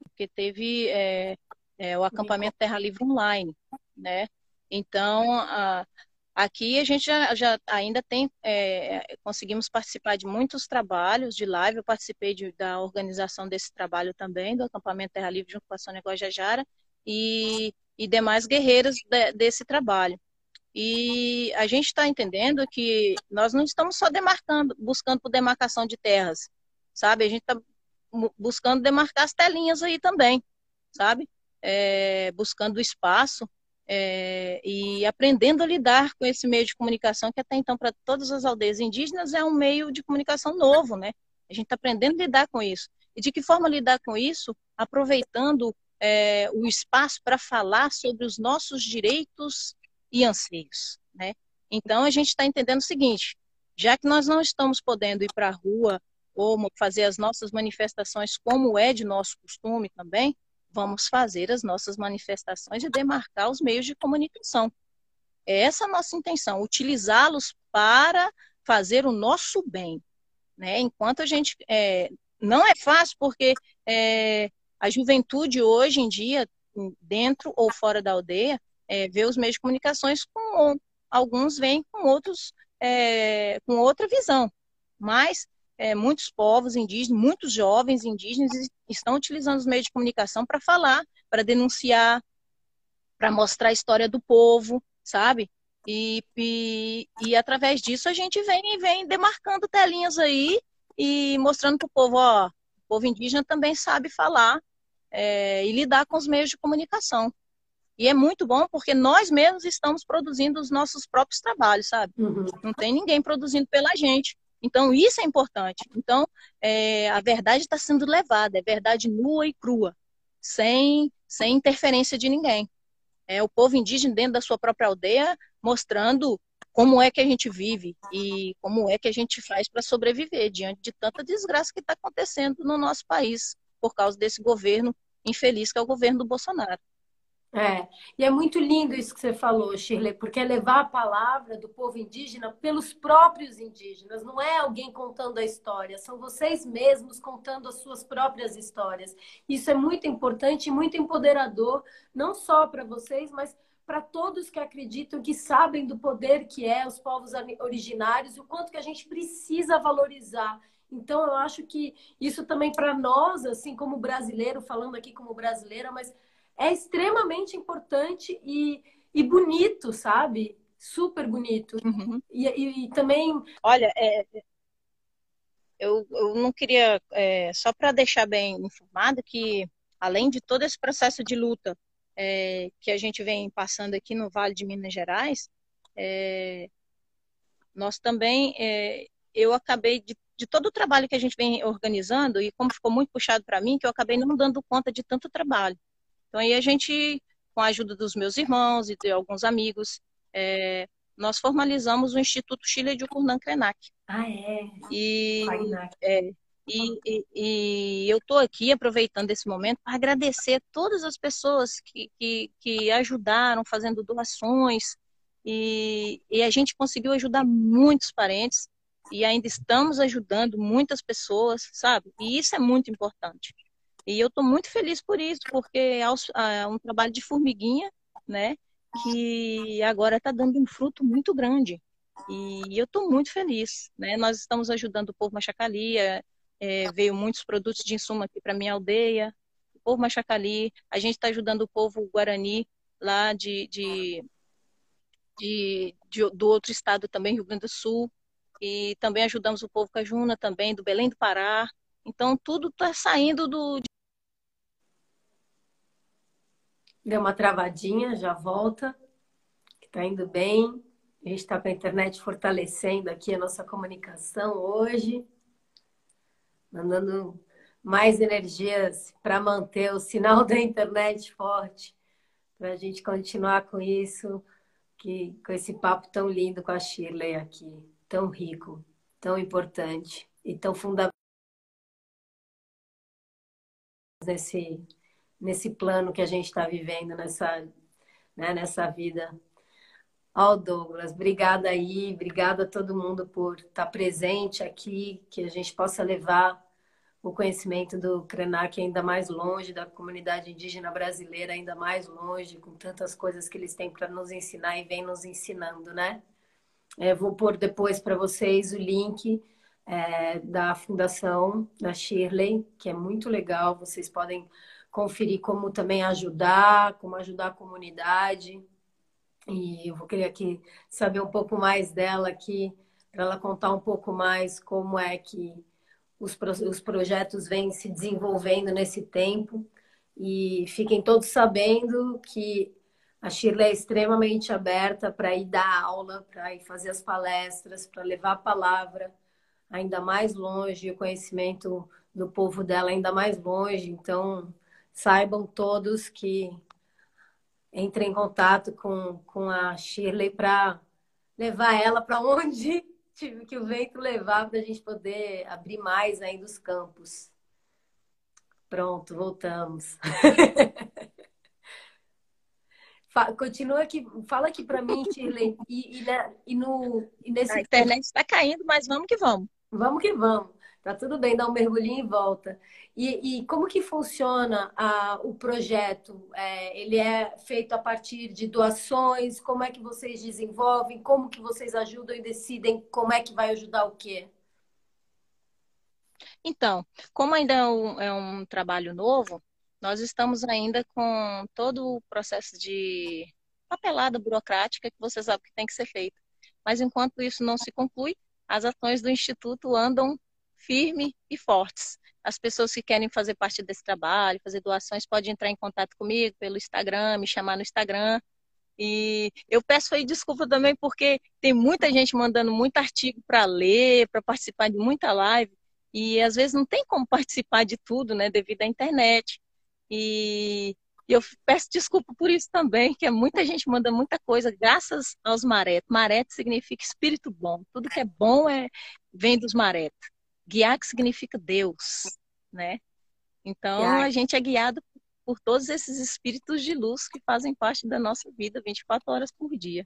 porque teve o acampamento Terra Livre online, né? Então, aqui a gente já ainda tem, conseguimos participar de muitos trabalhos de live. Eu participei da organização desse trabalho também, do acampamento Terra Livre, junto com a Sônia Guajajara e demais guerreiras desse trabalho. E a gente está entendendo que nós não estamos só demarcando, buscando por demarcação de terras, sabe? A gente está buscando demarcar as telinhas aí também, sabe? Buscando espaço e aprendendo a lidar com esse meio de comunicação que até então para todas as aldeias indígenas é um meio de comunicação novo, né? A gente está aprendendo a lidar com isso. E de que forma lidar com isso? Aproveitando o espaço para falar sobre os nossos direitos e anseios, né? Então, a gente está entendendo o seguinte, já que nós não estamos podendo ir para a rua ou fazer as nossas manifestações como é de nosso costume também, vamos fazer as nossas manifestações e demarcar os meios de comunicação. É essa a nossa intenção, utilizá-los para fazer o nosso bem, né? Enquanto a gente... não é fácil, porque a juventude hoje em dia, dentro ou fora da aldeia, vê os meios de comunicações com... Alguns vêm com, com outra visão, mas... muitos povos indígenas, muitos jovens indígenas estão utilizando os meios de comunicação para falar, para denunciar, para mostrar a história do povo, sabe? E através disso a gente vem demarcando telinhas aí e mostrando para o povo, ó, o povo indígena também sabe falar e lidar com os meios de comunicação. E é muito bom porque nós mesmos estamos produzindo os nossos próprios trabalhos, sabe? Uhum. Não tem ninguém produzindo pela gente. Então, isso é importante. Então, a verdade está sendo levada, é verdade nua e crua, sem interferência de ninguém. É o povo indígena dentro da sua própria aldeia mostrando como é que a gente vive e como é que a gente faz para sobreviver diante de tanta desgraça que está acontecendo no nosso país por causa desse governo infeliz que é o governo do Bolsonaro. E é muito lindo isso que você falou, Shirley, porque é levar a palavra do povo indígena pelos próprios indígenas, não é alguém contando a história, são vocês mesmos contando as suas próprias histórias. Isso é muito importante e muito empoderador, não só para vocês, mas para todos que acreditam, que sabem do poder que é os povos originários, o quanto que a gente precisa valorizar. Então, eu acho que isso também para nós, assim como brasileiro, falando aqui como brasileira, mas... é extremamente importante e bonito, sabe? Super bonito. Uhum. E também... Olha, eu não queria... só para deixar bem informado que, além de todo esse processo de luta que a gente vem passando aqui no Vale de Minas Gerais, nós também... eu acabei de todo o trabalho que a gente vem organizando, e como ficou muito puxado para mim, que eu acabei não dando conta de tanto trabalho. Então, aí a gente, com a ajuda dos meus irmãos e de alguns amigos, nós formalizamos o Instituto Shirley Djukurnã Krenak. Ah, é? E eu estou aqui aproveitando esse momento para agradecer a todas as pessoas que ajudaram fazendo doações. E a gente conseguiu ajudar muitos parentes e ainda estamos ajudando muitas pessoas, sabe? E isso é muito importante. E eu estou muito feliz por isso, porque é um trabalho de formiguinha, né? Que agora está dando um fruto muito grande. E eu estou muito feliz, né? Nós estamos ajudando o povo Maxakali, veio muitos produtos de insumo aqui para minha aldeia. O povo Maxakali, a gente está ajudando o povo Guarani lá do outro estado também, Rio Grande do Sul. E também ajudamos o povo Cajuna também, do Belém do Pará. Então, tudo está saindo do... Deu uma travadinha, já volta. Está indo bem. A gente está com a internet fortalecendo aqui a nossa comunicação hoje. Mandando mais energias para manter o sinal da internet forte. Para a gente continuar com isso, com esse papo tão lindo com a Shirley aqui. Tão rico, tão importante e tão fundamental. Nesse plano que a gente está vivendo, nessa vida. Ó, Douglas, obrigada aí, obrigada a todo mundo por estar presente aqui, que a gente possa levar o conhecimento do Krenak ainda mais longe, da comunidade indígena brasileira ainda mais longe, com tantas coisas que eles têm para nos ensinar e vem nos ensinando, né? Vou pôr depois para vocês o link... da Fundação da Shirley, que é muito legal. Vocês podem conferir como também ajudar, como ajudar a comunidade. E eu vou querer aqui saber um pouco mais dela aqui, para ela contar um pouco mais como é que os projetos vêm se desenvolvendo nesse tempo. E fiquem todos sabendo que a Shirley é extremamente aberta para ir dar aula, para ir fazer as palestras, para levar a palavra ainda mais longe, o conhecimento do povo dela ainda mais longe. Então, saibam todos que entrem em contato com a Shirley para levar ela para onde tive que o vento levar para a gente poder abrir mais ainda os campos. Pronto, voltamos. Continua aqui, fala aqui para mim, Shirley. A internet está caindo, mas vamos que vamos. Vamos que vamos. Tá tudo bem, dá um mergulhinho e volta. E como que funciona o projeto? Ele é feito a partir de doações? Como é que vocês desenvolvem? Como que vocês ajudam e decidem como é que vai ajudar o quê? Então, como ainda é um trabalho novo, nós estamos ainda com todo o processo de papelada burocrática que você sabe que tem que ser feito. Mas enquanto isso não se conclui, as ações do Instituto andam firme e fortes. As pessoas que querem fazer parte desse trabalho, fazer doações, podem entrar em contato comigo pelo Instagram, me chamar no Instagram. E eu peço aí desculpa também, porque tem muita gente mandando muito artigo para ler, para participar de muita live, e às vezes não tem como participar de tudo, né, devido à internet. E eu peço desculpa por isso também, que é muita gente manda muita coisa, graças aos maretos. Mareto significa espírito bom. Tudo que é bom vem dos maretos. Guiar, que significa Deus, né? Então, a gente é guiado por todos esses espíritos de luz que fazem parte da nossa vida 24 horas por dia.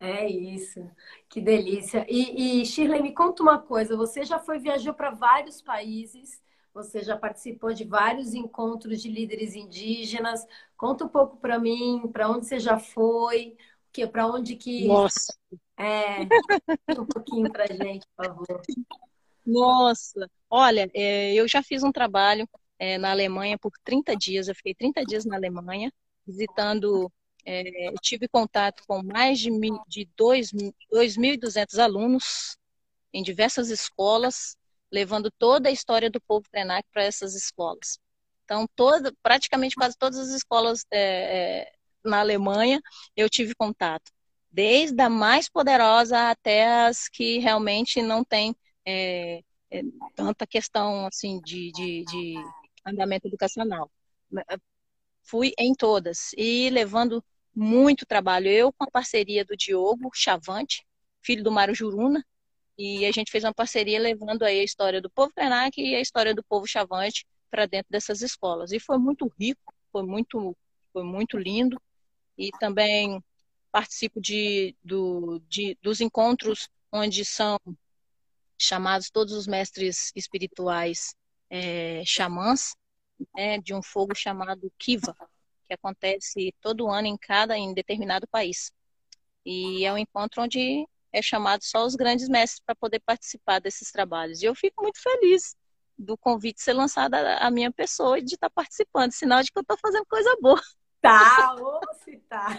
É isso. Que delícia. E Shirley, me conta uma coisa. Você já viajou para vários países, você já participou de vários encontros de líderes indígenas. Conta um pouco para mim, para onde você já foi, para onde que... Nossa! Conta um pouquinho para gente, por favor. Nossa, olha, eu já fiz um trabalho na Alemanha por 30 dias, eu fiquei 30 dias na Alemanha, visitando, eu tive contato com mais de 2.200 alunos em diversas escolas, levando toda a história do povo Krenak para essas escolas. Então, praticamente quase todas as escolas na Alemanha eu tive contato, desde a mais poderosa até as que realmente não têm tanta questão assim de andamento educacional. Fui em todas e levando muito trabalho. Eu com a parceria do Diogo Chavante, filho do Mário Juruna, e a gente fez uma parceria levando aí a história do povo Krenak e a história do povo Chavante para dentro dessas escolas. E foi muito rico, foi muito lindo. E também participo dos encontros onde são chamados todos os mestres espirituais xamãs, né, de um fogo chamado Kiva, que acontece todo ano em determinado país. E é um encontro onde é chamado só os grandes mestres para poder participar desses trabalhos. E eu fico muito feliz do convite ser lançado à minha pessoa e de estar participando, sinal de que eu estou fazendo coisa boa. Tá, ou se tá.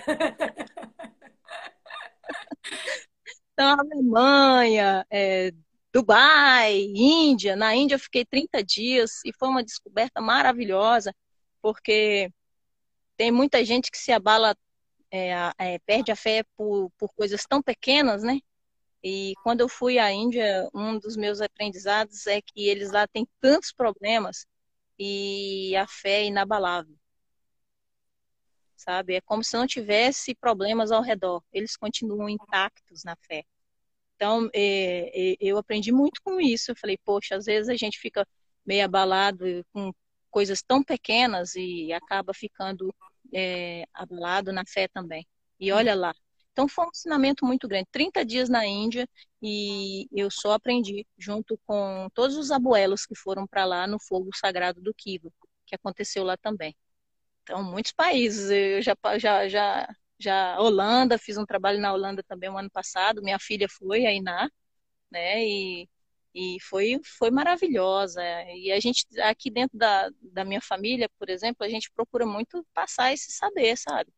Então, a Alemanha, Dubai, Índia. Na Índia eu fiquei 30 dias e foi uma descoberta maravilhosa, porque tem muita gente que se abala, perde a fé por coisas tão pequenas, né? E quando eu fui à Índia, um dos meus aprendizados é que eles lá têm tantos problemas e a fé é inabalável, sabe? É como se não tivesse problemas ao redor, eles continuam intactos na fé. Então, eu aprendi muito com isso. Eu falei, poxa, às vezes a gente fica meio abalado com coisas tão pequenas e acaba ficando abalado na fé também. E olha lá. Então, foi um ensinamento muito grande. 30 dias na Índia e eu só aprendi junto com todos os abuelos que foram para lá no fogo sagrado do Kiva, que aconteceu lá também. Então, muitos países. Eu já Holanda, fiz um trabalho na Holanda também um ano passado, minha filha foi, a Iná, né, e foi maravilhosa. E a gente, aqui dentro da minha família, por exemplo, a gente procura muito passar esse saber, sabe,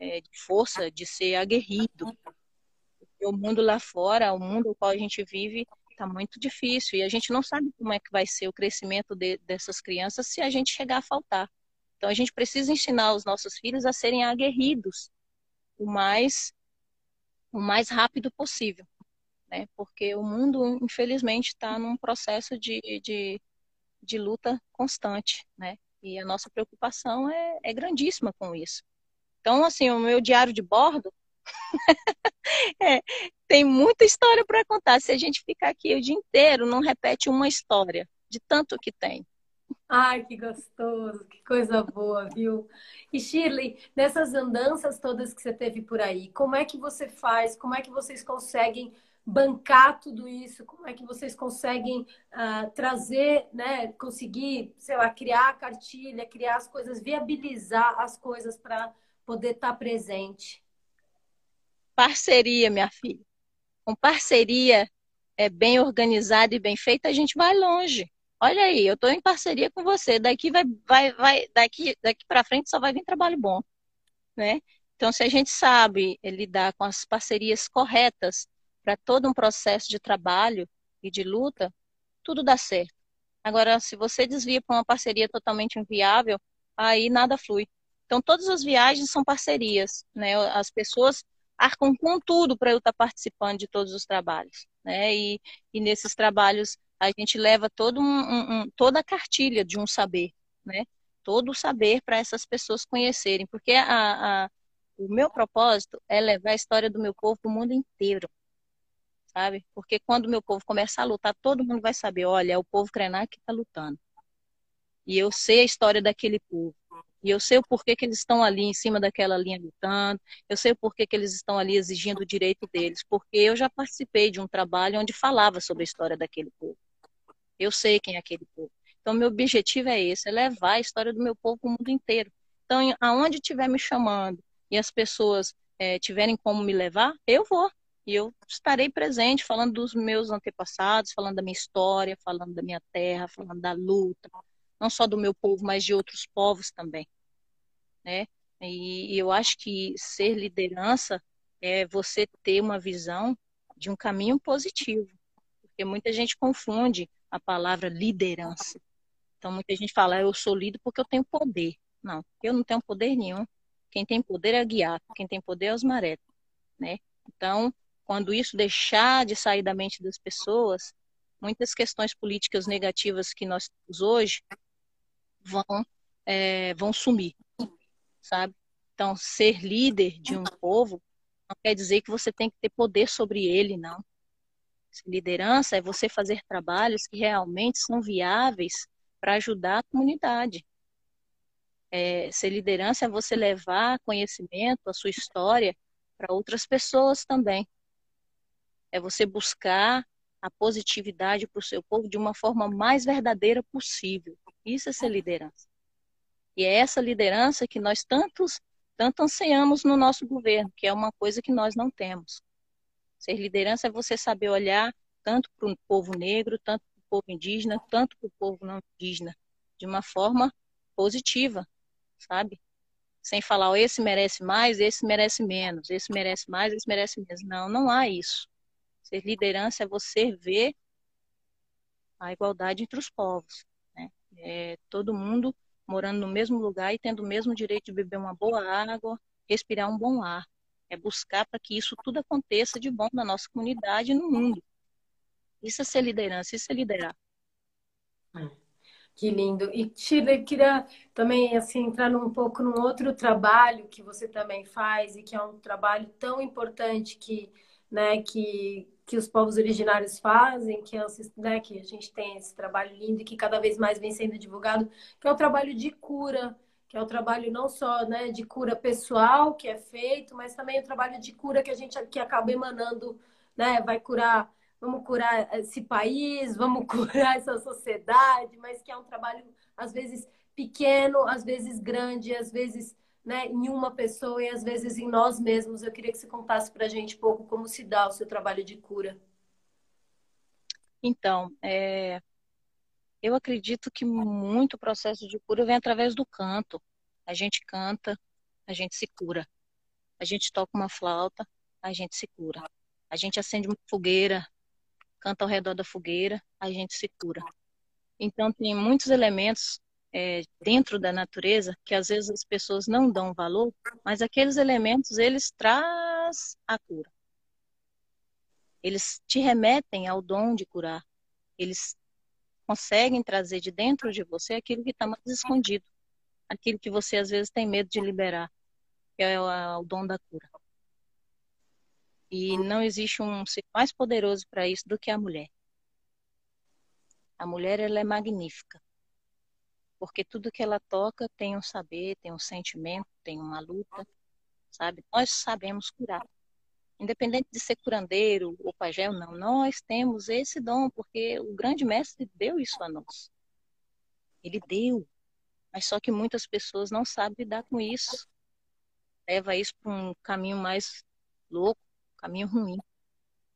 de força, de ser aguerrido. O mundo lá fora, o mundo no qual a gente vive, está muito difícil, e a gente não sabe como é que vai ser o crescimento dessas crianças se a gente chegar a faltar. Então a gente precisa ensinar os nossos filhos a serem aguerridos, o mais rápido possível, né? Porque o mundo, infelizmente, está num processo de luta constante, né? E a nossa preocupação é grandíssima com isso. Então, assim, o meu diário de bordo tem muita história para contar. Se a gente ficar aqui o dia inteiro, não repete uma história, de tanto que tem. Ai, que gostoso, que coisa boa, viu? E Shirley, nessas andanças todas que você teve por aí, como é que você faz? Como é que vocês conseguem bancar tudo isso? Como é que vocês conseguem trazer, né, conseguir, sei lá, criar a cartilha, criar as coisas, viabilizar as coisas para poder estar presente? Parceria, minha filha. Com parceria bem organizada e bem feita, a gente vai longe. Olha aí, eu estou em parceria com você. Daqui para frente só vai vir trabalho bom, né? Então, se a gente sabe lidar com as parcerias corretas para todo um processo de trabalho e de luta, tudo dá certo. Agora, se você desvia para uma parceria totalmente inviável, aí nada flui. Então, todas as viagens são parcerias, né? As pessoas arcam com tudo para eu estar participando de todos os trabalhos, né? E nesses trabalhos a gente leva toda a cartilha de um saber, né? Todo o saber para essas pessoas conhecerem. Porque o meu propósito é levar a história do meu povo para o mundo inteiro, sabe? Porque quando o meu povo começar a lutar, todo mundo vai saber, olha, é o povo Krenak que está lutando. E eu sei a história daquele povo. E eu sei o porquê que eles estão ali em cima daquela linha lutando, eu sei o porquê que eles estão ali exigindo o direito deles, porque eu já participei de um trabalho onde falava sobre a história daquele povo. Eu sei quem é aquele povo. Então, meu objetivo é esse, é levar a história do meu povo para o mundo inteiro. Então, aonde estiver me chamando e as pessoas tiverem como me levar, eu vou. E eu estarei presente falando dos meus antepassados, falando da minha história, falando da minha terra, falando da luta, não só do meu povo, mas de outros povos também, né? E eu acho que ser liderança é você ter uma visão de um caminho positivo, porque muita gente confunde a palavra liderança. Então, muita gente fala, eu sou líder porque eu tenho poder. Não, eu não tenho poder nenhum. Quem tem poder é guiar, quem tem poder é os marés, né? Então, quando isso deixar de sair da mente das pessoas, muitas questões políticas negativas que nós temos hoje vão sumir, sabe? Então, ser líder de um povo não quer dizer que você tem que ter poder sobre ele, não. Liderança é você fazer trabalhos que realmente são viáveis para ajudar a comunidade. Ser liderança é você levar conhecimento, a sua história, para outras pessoas também. É você buscar a positividade para o seu povo de uma forma mais verdadeira possível. Isso é ser liderança. E é essa liderança que nós tanto ansiamos no nosso governo, que é uma coisa que nós não temos. Ser liderança é você saber olhar tanto para o povo negro, tanto para o povo indígena, tanto para o povo não indígena, de uma forma positiva, sabe? Sem falar, oh, esse merece mais, esse merece menos, esse merece mais, esse merece menos. Não, não há isso. Ser liderança é você ver a igualdade entre os povos, né? Todo mundo morando no mesmo lugar e tendo o mesmo direito de beber uma boa água, respirar um bom ar. É buscar para que isso tudo aconteça de bom na nossa comunidade e no mundo. Isso é ser liderança, isso é liderar. Que lindo. E, Shirley, eu queria também assim, entrar um pouco num outro trabalho que você também faz e que é um trabalho tão importante que, né, que os povos originários fazem, que a gente tem esse trabalho lindo e que cada vez mais vem sendo divulgado, que é o trabalho de cura, que é o trabalho não só, né, de cura pessoal que é feito, mas também o trabalho de cura que a gente aqui acaba emanando, né, vai curar, vamos curar esse país, vamos curar essa sociedade, mas que é um trabalho às vezes pequeno, às vezes grande, às vezes, né, em uma pessoa e às vezes em nós mesmos. Eu queria que você contasse para a gente um pouco como se dá o seu trabalho de cura. Então, eu acredito que muito processo de cura vem através do canto. A gente canta, a gente se cura. A gente toca uma flauta, a gente se cura. A gente acende uma fogueira, canta ao redor da fogueira, a gente se cura. Então, tem muitos elementos dentro da natureza que às vezes as pessoas não dão valor, mas aqueles elementos, eles trazem a cura. Eles te remetem ao dom de curar. Eles conseguem trazer de dentro de você aquilo que está mais escondido, aquilo que você às vezes tem medo de liberar, que é o dom da cura. E não existe um ser mais poderoso para isso do que a mulher. A mulher, ela é magnífica, porque tudo que ela toca tem um saber, tem um sentimento, tem uma luta, sabe? Nós sabemos curar. Independente de ser curandeiro ou pajé ou não, nós temos esse dom, porque o grande mestre deu isso a nós. Ele deu, mas só que muitas pessoas não sabem lidar com isso. Leva isso para um caminho mais louco, um caminho ruim.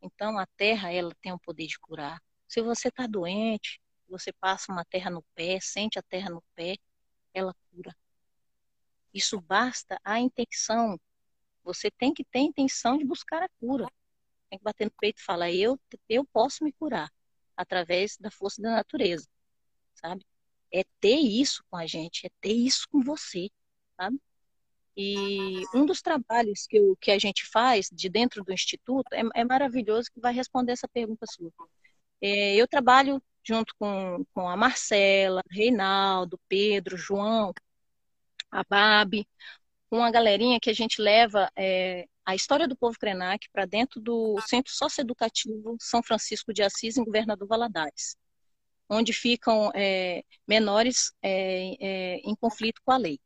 Então a terra, ela tem o poder de curar. Se você está doente, você passa uma terra no pé, sente a terra no pé, ela cura. Isso basta a intenção. Você tem que ter intenção de buscar a cura. Tem que bater no peito e falar, eu posso me curar através da força da natureza, sabe? É ter isso com a gente, é ter isso com você, sabe? E um dos trabalhos que a gente faz de dentro do Instituto é maravilhoso, que vai responder essa pergunta sua. Eu trabalho junto com a Marcela, Reinaldo, Pedro, João, a Babi, uma galerinha que a gente leva a história do povo Krenak para dentro do Centro Socioeducativo São Francisco de Assis, em Governador Valadares, onde ficam menores em conflito com a lei.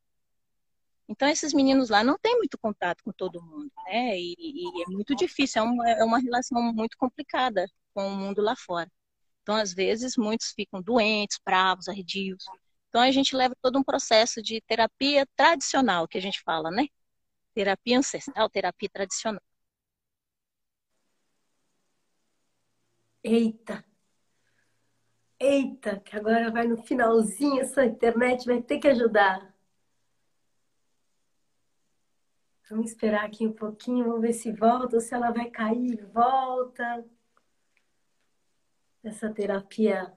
Então, esses meninos lá não têm muito contato com todo mundo, né? E é muito difícil, é uma relação muito complicada com o mundo lá fora. Então, às vezes, muitos ficam doentes, bravos, arredios. Então, a gente leva todo um processo de terapia tradicional, que a gente fala, né? Terapia ancestral, terapia tradicional. Eita! Eita, que agora vai no finalzinho, essa internet vai ter que ajudar. Vamos esperar aqui um pouquinho, vamos ver se volta, ou se ela vai cair, volta. Essa terapia...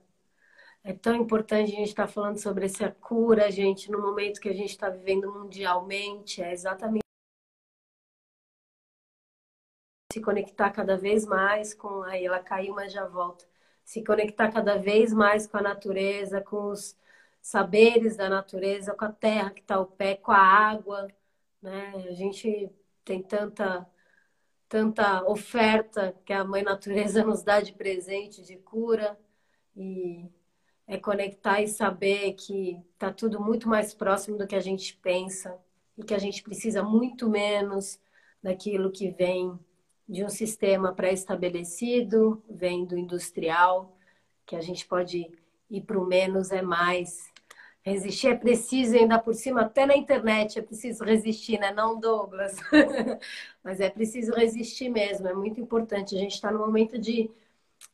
É tão importante a gente estar falando sobre essa cura, gente, no momento que a gente está vivendo mundialmente. É exatamente se conectar cada vez mais com... Aí ela caiu, mas já volta. Se conectar cada vez mais com a natureza, com os saberes da natureza, com a terra que está ao pé, com a água, né? A gente tem tanta oferta que a Mãe Natureza nos dá de presente, de cura, e... É conectar e saber que está tudo muito mais próximo do que a gente pensa e que a gente precisa muito menos daquilo que vem de um sistema pré-estabelecido, vem do industrial, que a gente pode ir para o menos é mais. Resistir é preciso, ainda por cima, até na internet é preciso resistir, né? Não, Douglas. Mas é preciso resistir mesmo, é muito importante. A gente está num momento de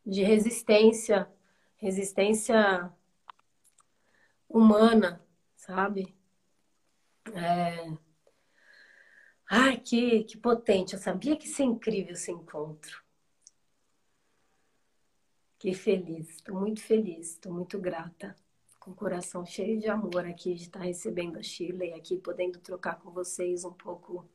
resistência, resistência humana, sabe? Ai, que potente! Eu sabia que ia ser incrível esse encontro. Que feliz, estou muito grata. Com o coração cheio de amor aqui, de estar recebendo a Shirley aqui, podendo trocar com vocês um pouco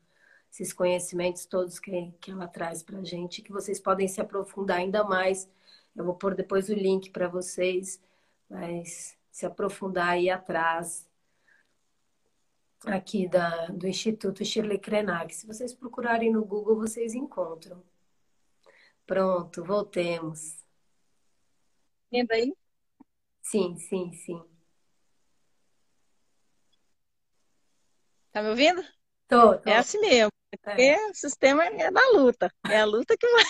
esses conhecimentos todos que ela traz pra gente, que vocês podem se aprofundar ainda mais. Eu vou pôr depois o link para vocês, mas se aprofundar aí atrás, aqui do Instituto Shirley Krenak. Se vocês procurarem no Google, vocês encontram. Pronto, voltemos. Lembra aí? Sim. Tá me ouvindo? Tô. É assim mesmo. O sistema é da luta. É a luta que vai...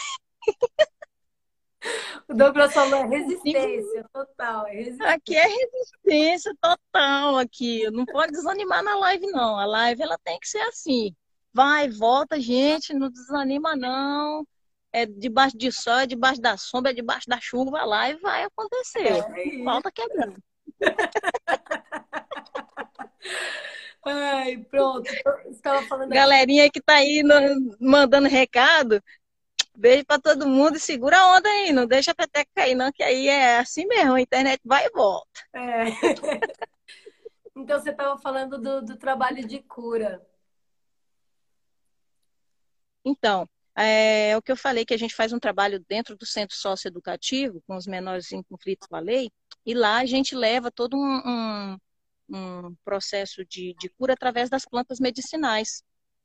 O Douglas falou, é resistência total. É resistência. Aqui é resistência total, aqui. Não pode desanimar na live, não. A live, ela tem que ser assim. Vai, volta, gente, não desanima, não. É debaixo de sol, é debaixo da sombra, é debaixo da chuva, a live vai acontecer. Falta quebrando. Ai, pronto. Estava falando. Galerinha que tá aí mandando recado. Beijo pra todo mundo e segura a onda aí, não deixa a peteca cair não, que aí é assim mesmo, a internet vai e volta. Então você estava falando do trabalho de cura. Então, é o que eu falei, que a gente faz um trabalho dentro do centro socioeducativo, com os menores em conflito com a lei, E lá a gente leva todo um processo de cura através das plantas medicinais,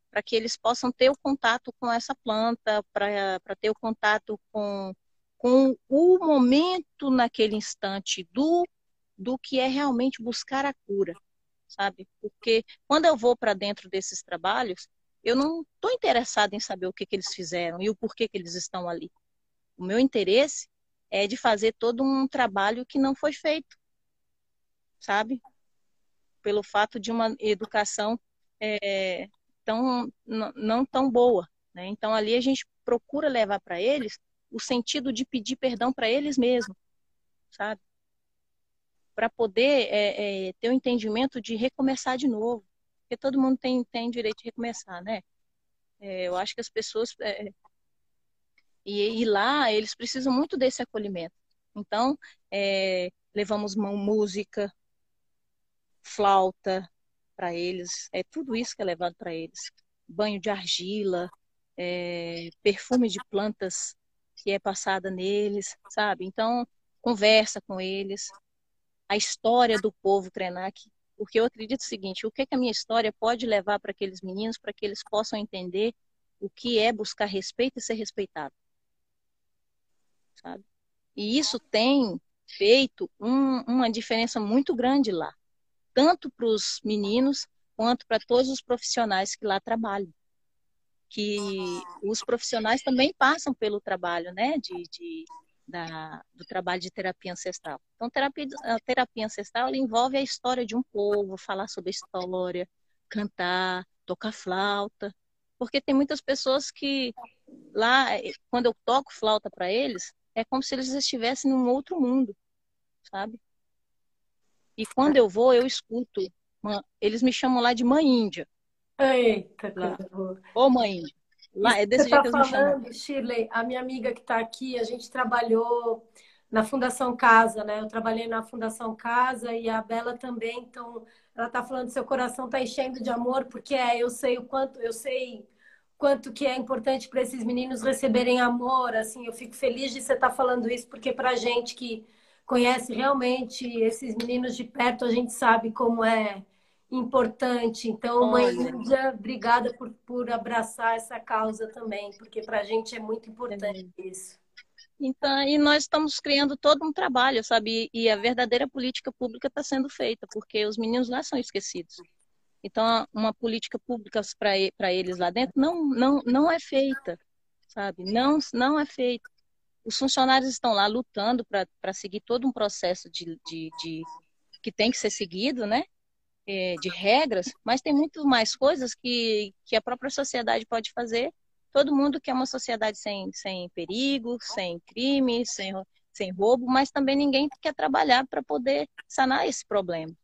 para que eles possam ter o contato com essa planta, para ter o contato com o momento naquele instante do que é realmente buscar a cura, sabe? Porque quando eu vou para dentro desses trabalhos, eu não estou interessada em saber o que eles fizeram e o porquê que eles estão ali. O meu interesse é de fazer todo um trabalho que não foi feito, sabe? Pelo fato de uma educação não tão boa, né? Então ali a gente procura levar para eles o sentido de pedir perdão para eles mesmos, sabe? Para poder ter o entendimento de recomeçar de novo, porque todo mundo tem direito de recomeçar, né? Eu acho que as pessoas e lá eles precisam muito desse acolhimento. Então levamos música, flauta para eles, tudo isso que é levado para eles, banho de argila, perfume de plantas que é passada neles, sabe? Então conversa com eles, a história do povo Krenak, porque eu acredito o seguinte: o que que a minha história pode levar para aqueles meninos, para que eles possam entender o que é buscar respeito e ser respeitado, sabe? E isso tem feito uma diferença muito grande lá, tanto para os meninos quanto para todos os profissionais que lá trabalham, que os profissionais também passam pelo trabalho, né, do trabalho de terapia ancestral. Então, a terapia ancestral ela envolve a história de um povo, falar sobre a história, cantar, tocar flauta, porque tem muitas pessoas que lá, quando eu toco flauta para eles, é como se eles estivessem num outro mundo, sabe? E quando eu vou, eu escuto. Eles me chamam lá de Mãe Índia. Eita, lá. Ô, Mãe Índia. Lá, é desse jeito que eles me chamam. Shirley, a minha amiga que está aqui, a gente trabalhou na Fundação Casa, né? Eu trabalhei na Fundação Casa e a Bela também. Então, ela está falando que seu coração está enchendo de amor, porque eu sei o quanto que é importante para esses meninos receberem amor. Assim, eu fico feliz de você estar falando isso, porque para a gente que conhece realmente esses meninos de perto, a gente sabe como é importante. Então, Mãe Índia, obrigada por abraçar essa causa também, porque para a gente é muito importante isso. Então, e nós estamos criando todo um trabalho, sabe? E a verdadeira política pública está sendo feita, porque os meninos lá são esquecidos. Então, uma política pública para eles lá dentro não é feita, sabe? Não é feita. Os funcionários estão lá lutando para seguir todo um processo que tem que ser seguido, né? De regras, mas tem muito mais coisas que a própria sociedade pode fazer. Todo mundo quer uma sociedade sem perigo, sem crime, sem roubo, mas também ninguém quer trabalhar para poder sanar esse problema,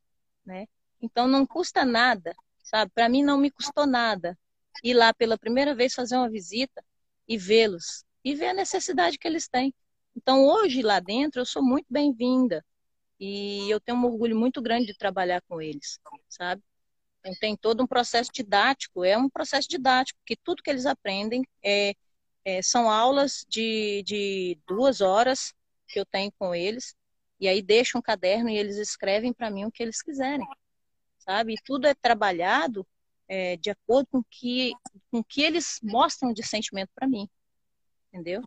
né? Então não custa nada, sabe? Para mim não me custou nada ir lá pela primeira vez fazer uma visita e vê-los. E ver a necessidade que eles têm. Então, hoje, lá dentro, eu sou muito bem-vinda. E eu tenho um orgulho muito grande de trabalhar com eles, sabe? Então, tem todo um processo didático. É um processo didático, que tudo que eles aprendem são aulas de 2 horas que eu tenho com eles. E aí, deixo um caderno e eles escrevem para mim o que eles quiserem, sabe? E tudo é trabalhado de acordo com o que eles mostram de sentimento para mim. Entendeu?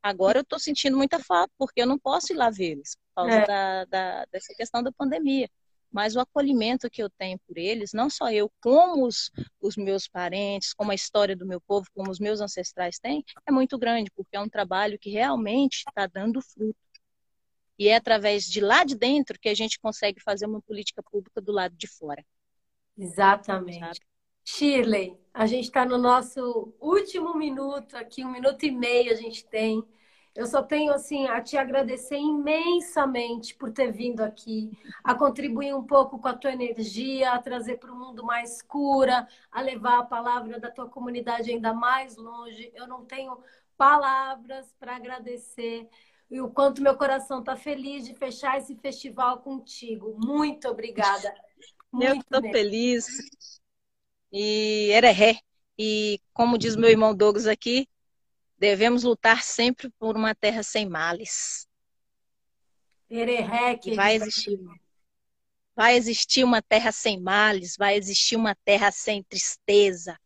Agora eu estou sentindo muita falta, porque eu não posso ir lá vê-los por causa dessa questão da pandemia. Mas o acolhimento que eu tenho por eles, não só eu, como os meus parentes, como a história do meu povo, como os meus ancestrais têm, é muito grande, porque é um trabalho que realmente está dando fruto. E é através de lá de dentro que a gente consegue fazer uma política pública do lado de fora. Exatamente. Sabe? Shirley, a gente está no nosso último minuto aqui, 1 minuto e meio a gente tem. Eu só tenho assim a te agradecer imensamente por ter vindo aqui, a contribuir um pouco com a tua energia, a trazer para o mundo mais cura, a levar a palavra da tua comunidade ainda mais longe. Eu não tenho palavras para agradecer e o quanto meu coração está feliz de fechar esse festival contigo. Muito obrigada. Muito, eu estou feliz. E Erejé, e como diz meu irmão Douglas aqui, devemos lutar sempre por uma terra sem males. Erejé, que vai existir. Vai existir uma terra sem males, vai existir uma terra sem tristeza,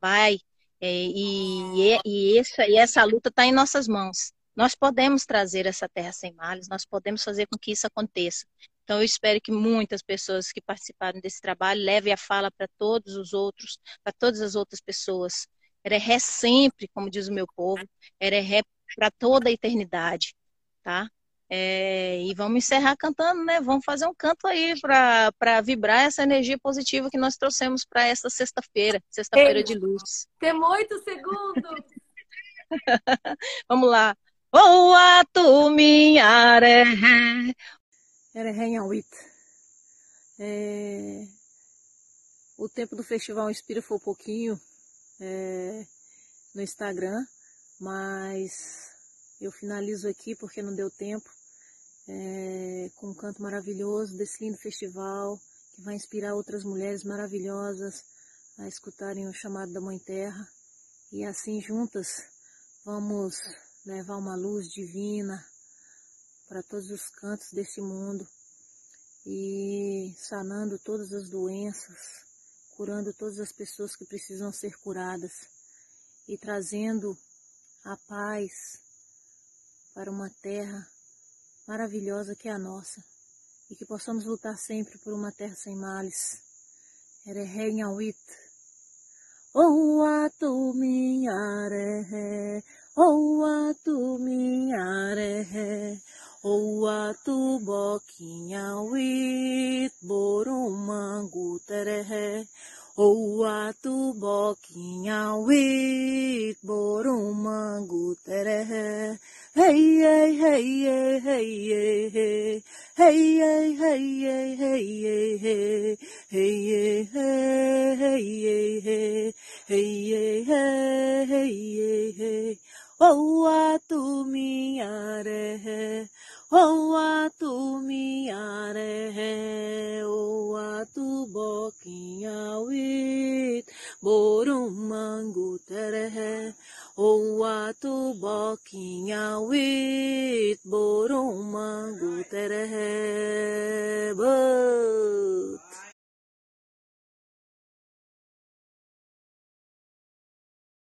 vai. E essa luta está em nossas mãos. Nós podemos trazer essa terra sem males, nós podemos fazer com que isso aconteça. Então, eu espero que muitas pessoas que participaram desse trabalho levem a fala para todos os outros, para todas as outras pessoas. Erejé sempre, como diz o meu povo, Erejé para toda a eternidade, tá? E vamos encerrar cantando, né? Vamos fazer um canto aí para vibrar essa energia positiva que nós trouxemos para essa sexta-feira, sexta-feira de luz. Temos 8 segundos! Vamos lá! Watu minha Erejé. Erejé Inhauíta. O tempo do Festival Inspira foi um pouquinho no Instagram, mas eu finalizo aqui porque não deu tempo, com um canto maravilhoso desse lindo festival que vai inspirar outras mulheres maravilhosas a escutarem o chamado da Mãe Terra, e assim juntas vamos levar uma luz divina para todos os cantos desse mundo e sanando todas as doenças, curando todas as pessoas que precisam ser curadas e trazendo a paz para uma terra maravilhosa que é a nossa, e que possamos lutar sempre por uma terra sem males. Erejé Inhauíta. O Watu minha Erejé, o Watu minha Erejé, o Watu boquinha uit borumango terehé, o Watu boquinha uit borumango terehé. Hey, hey, hey, hey, hey, hey, hey, hey, hey, hey, hey, hey, hey, hey, hey, O Watu minha Erejé, O Watu minha Erejé, O Watu boquinha uit borumango terehé, O Watu boquinha uit borum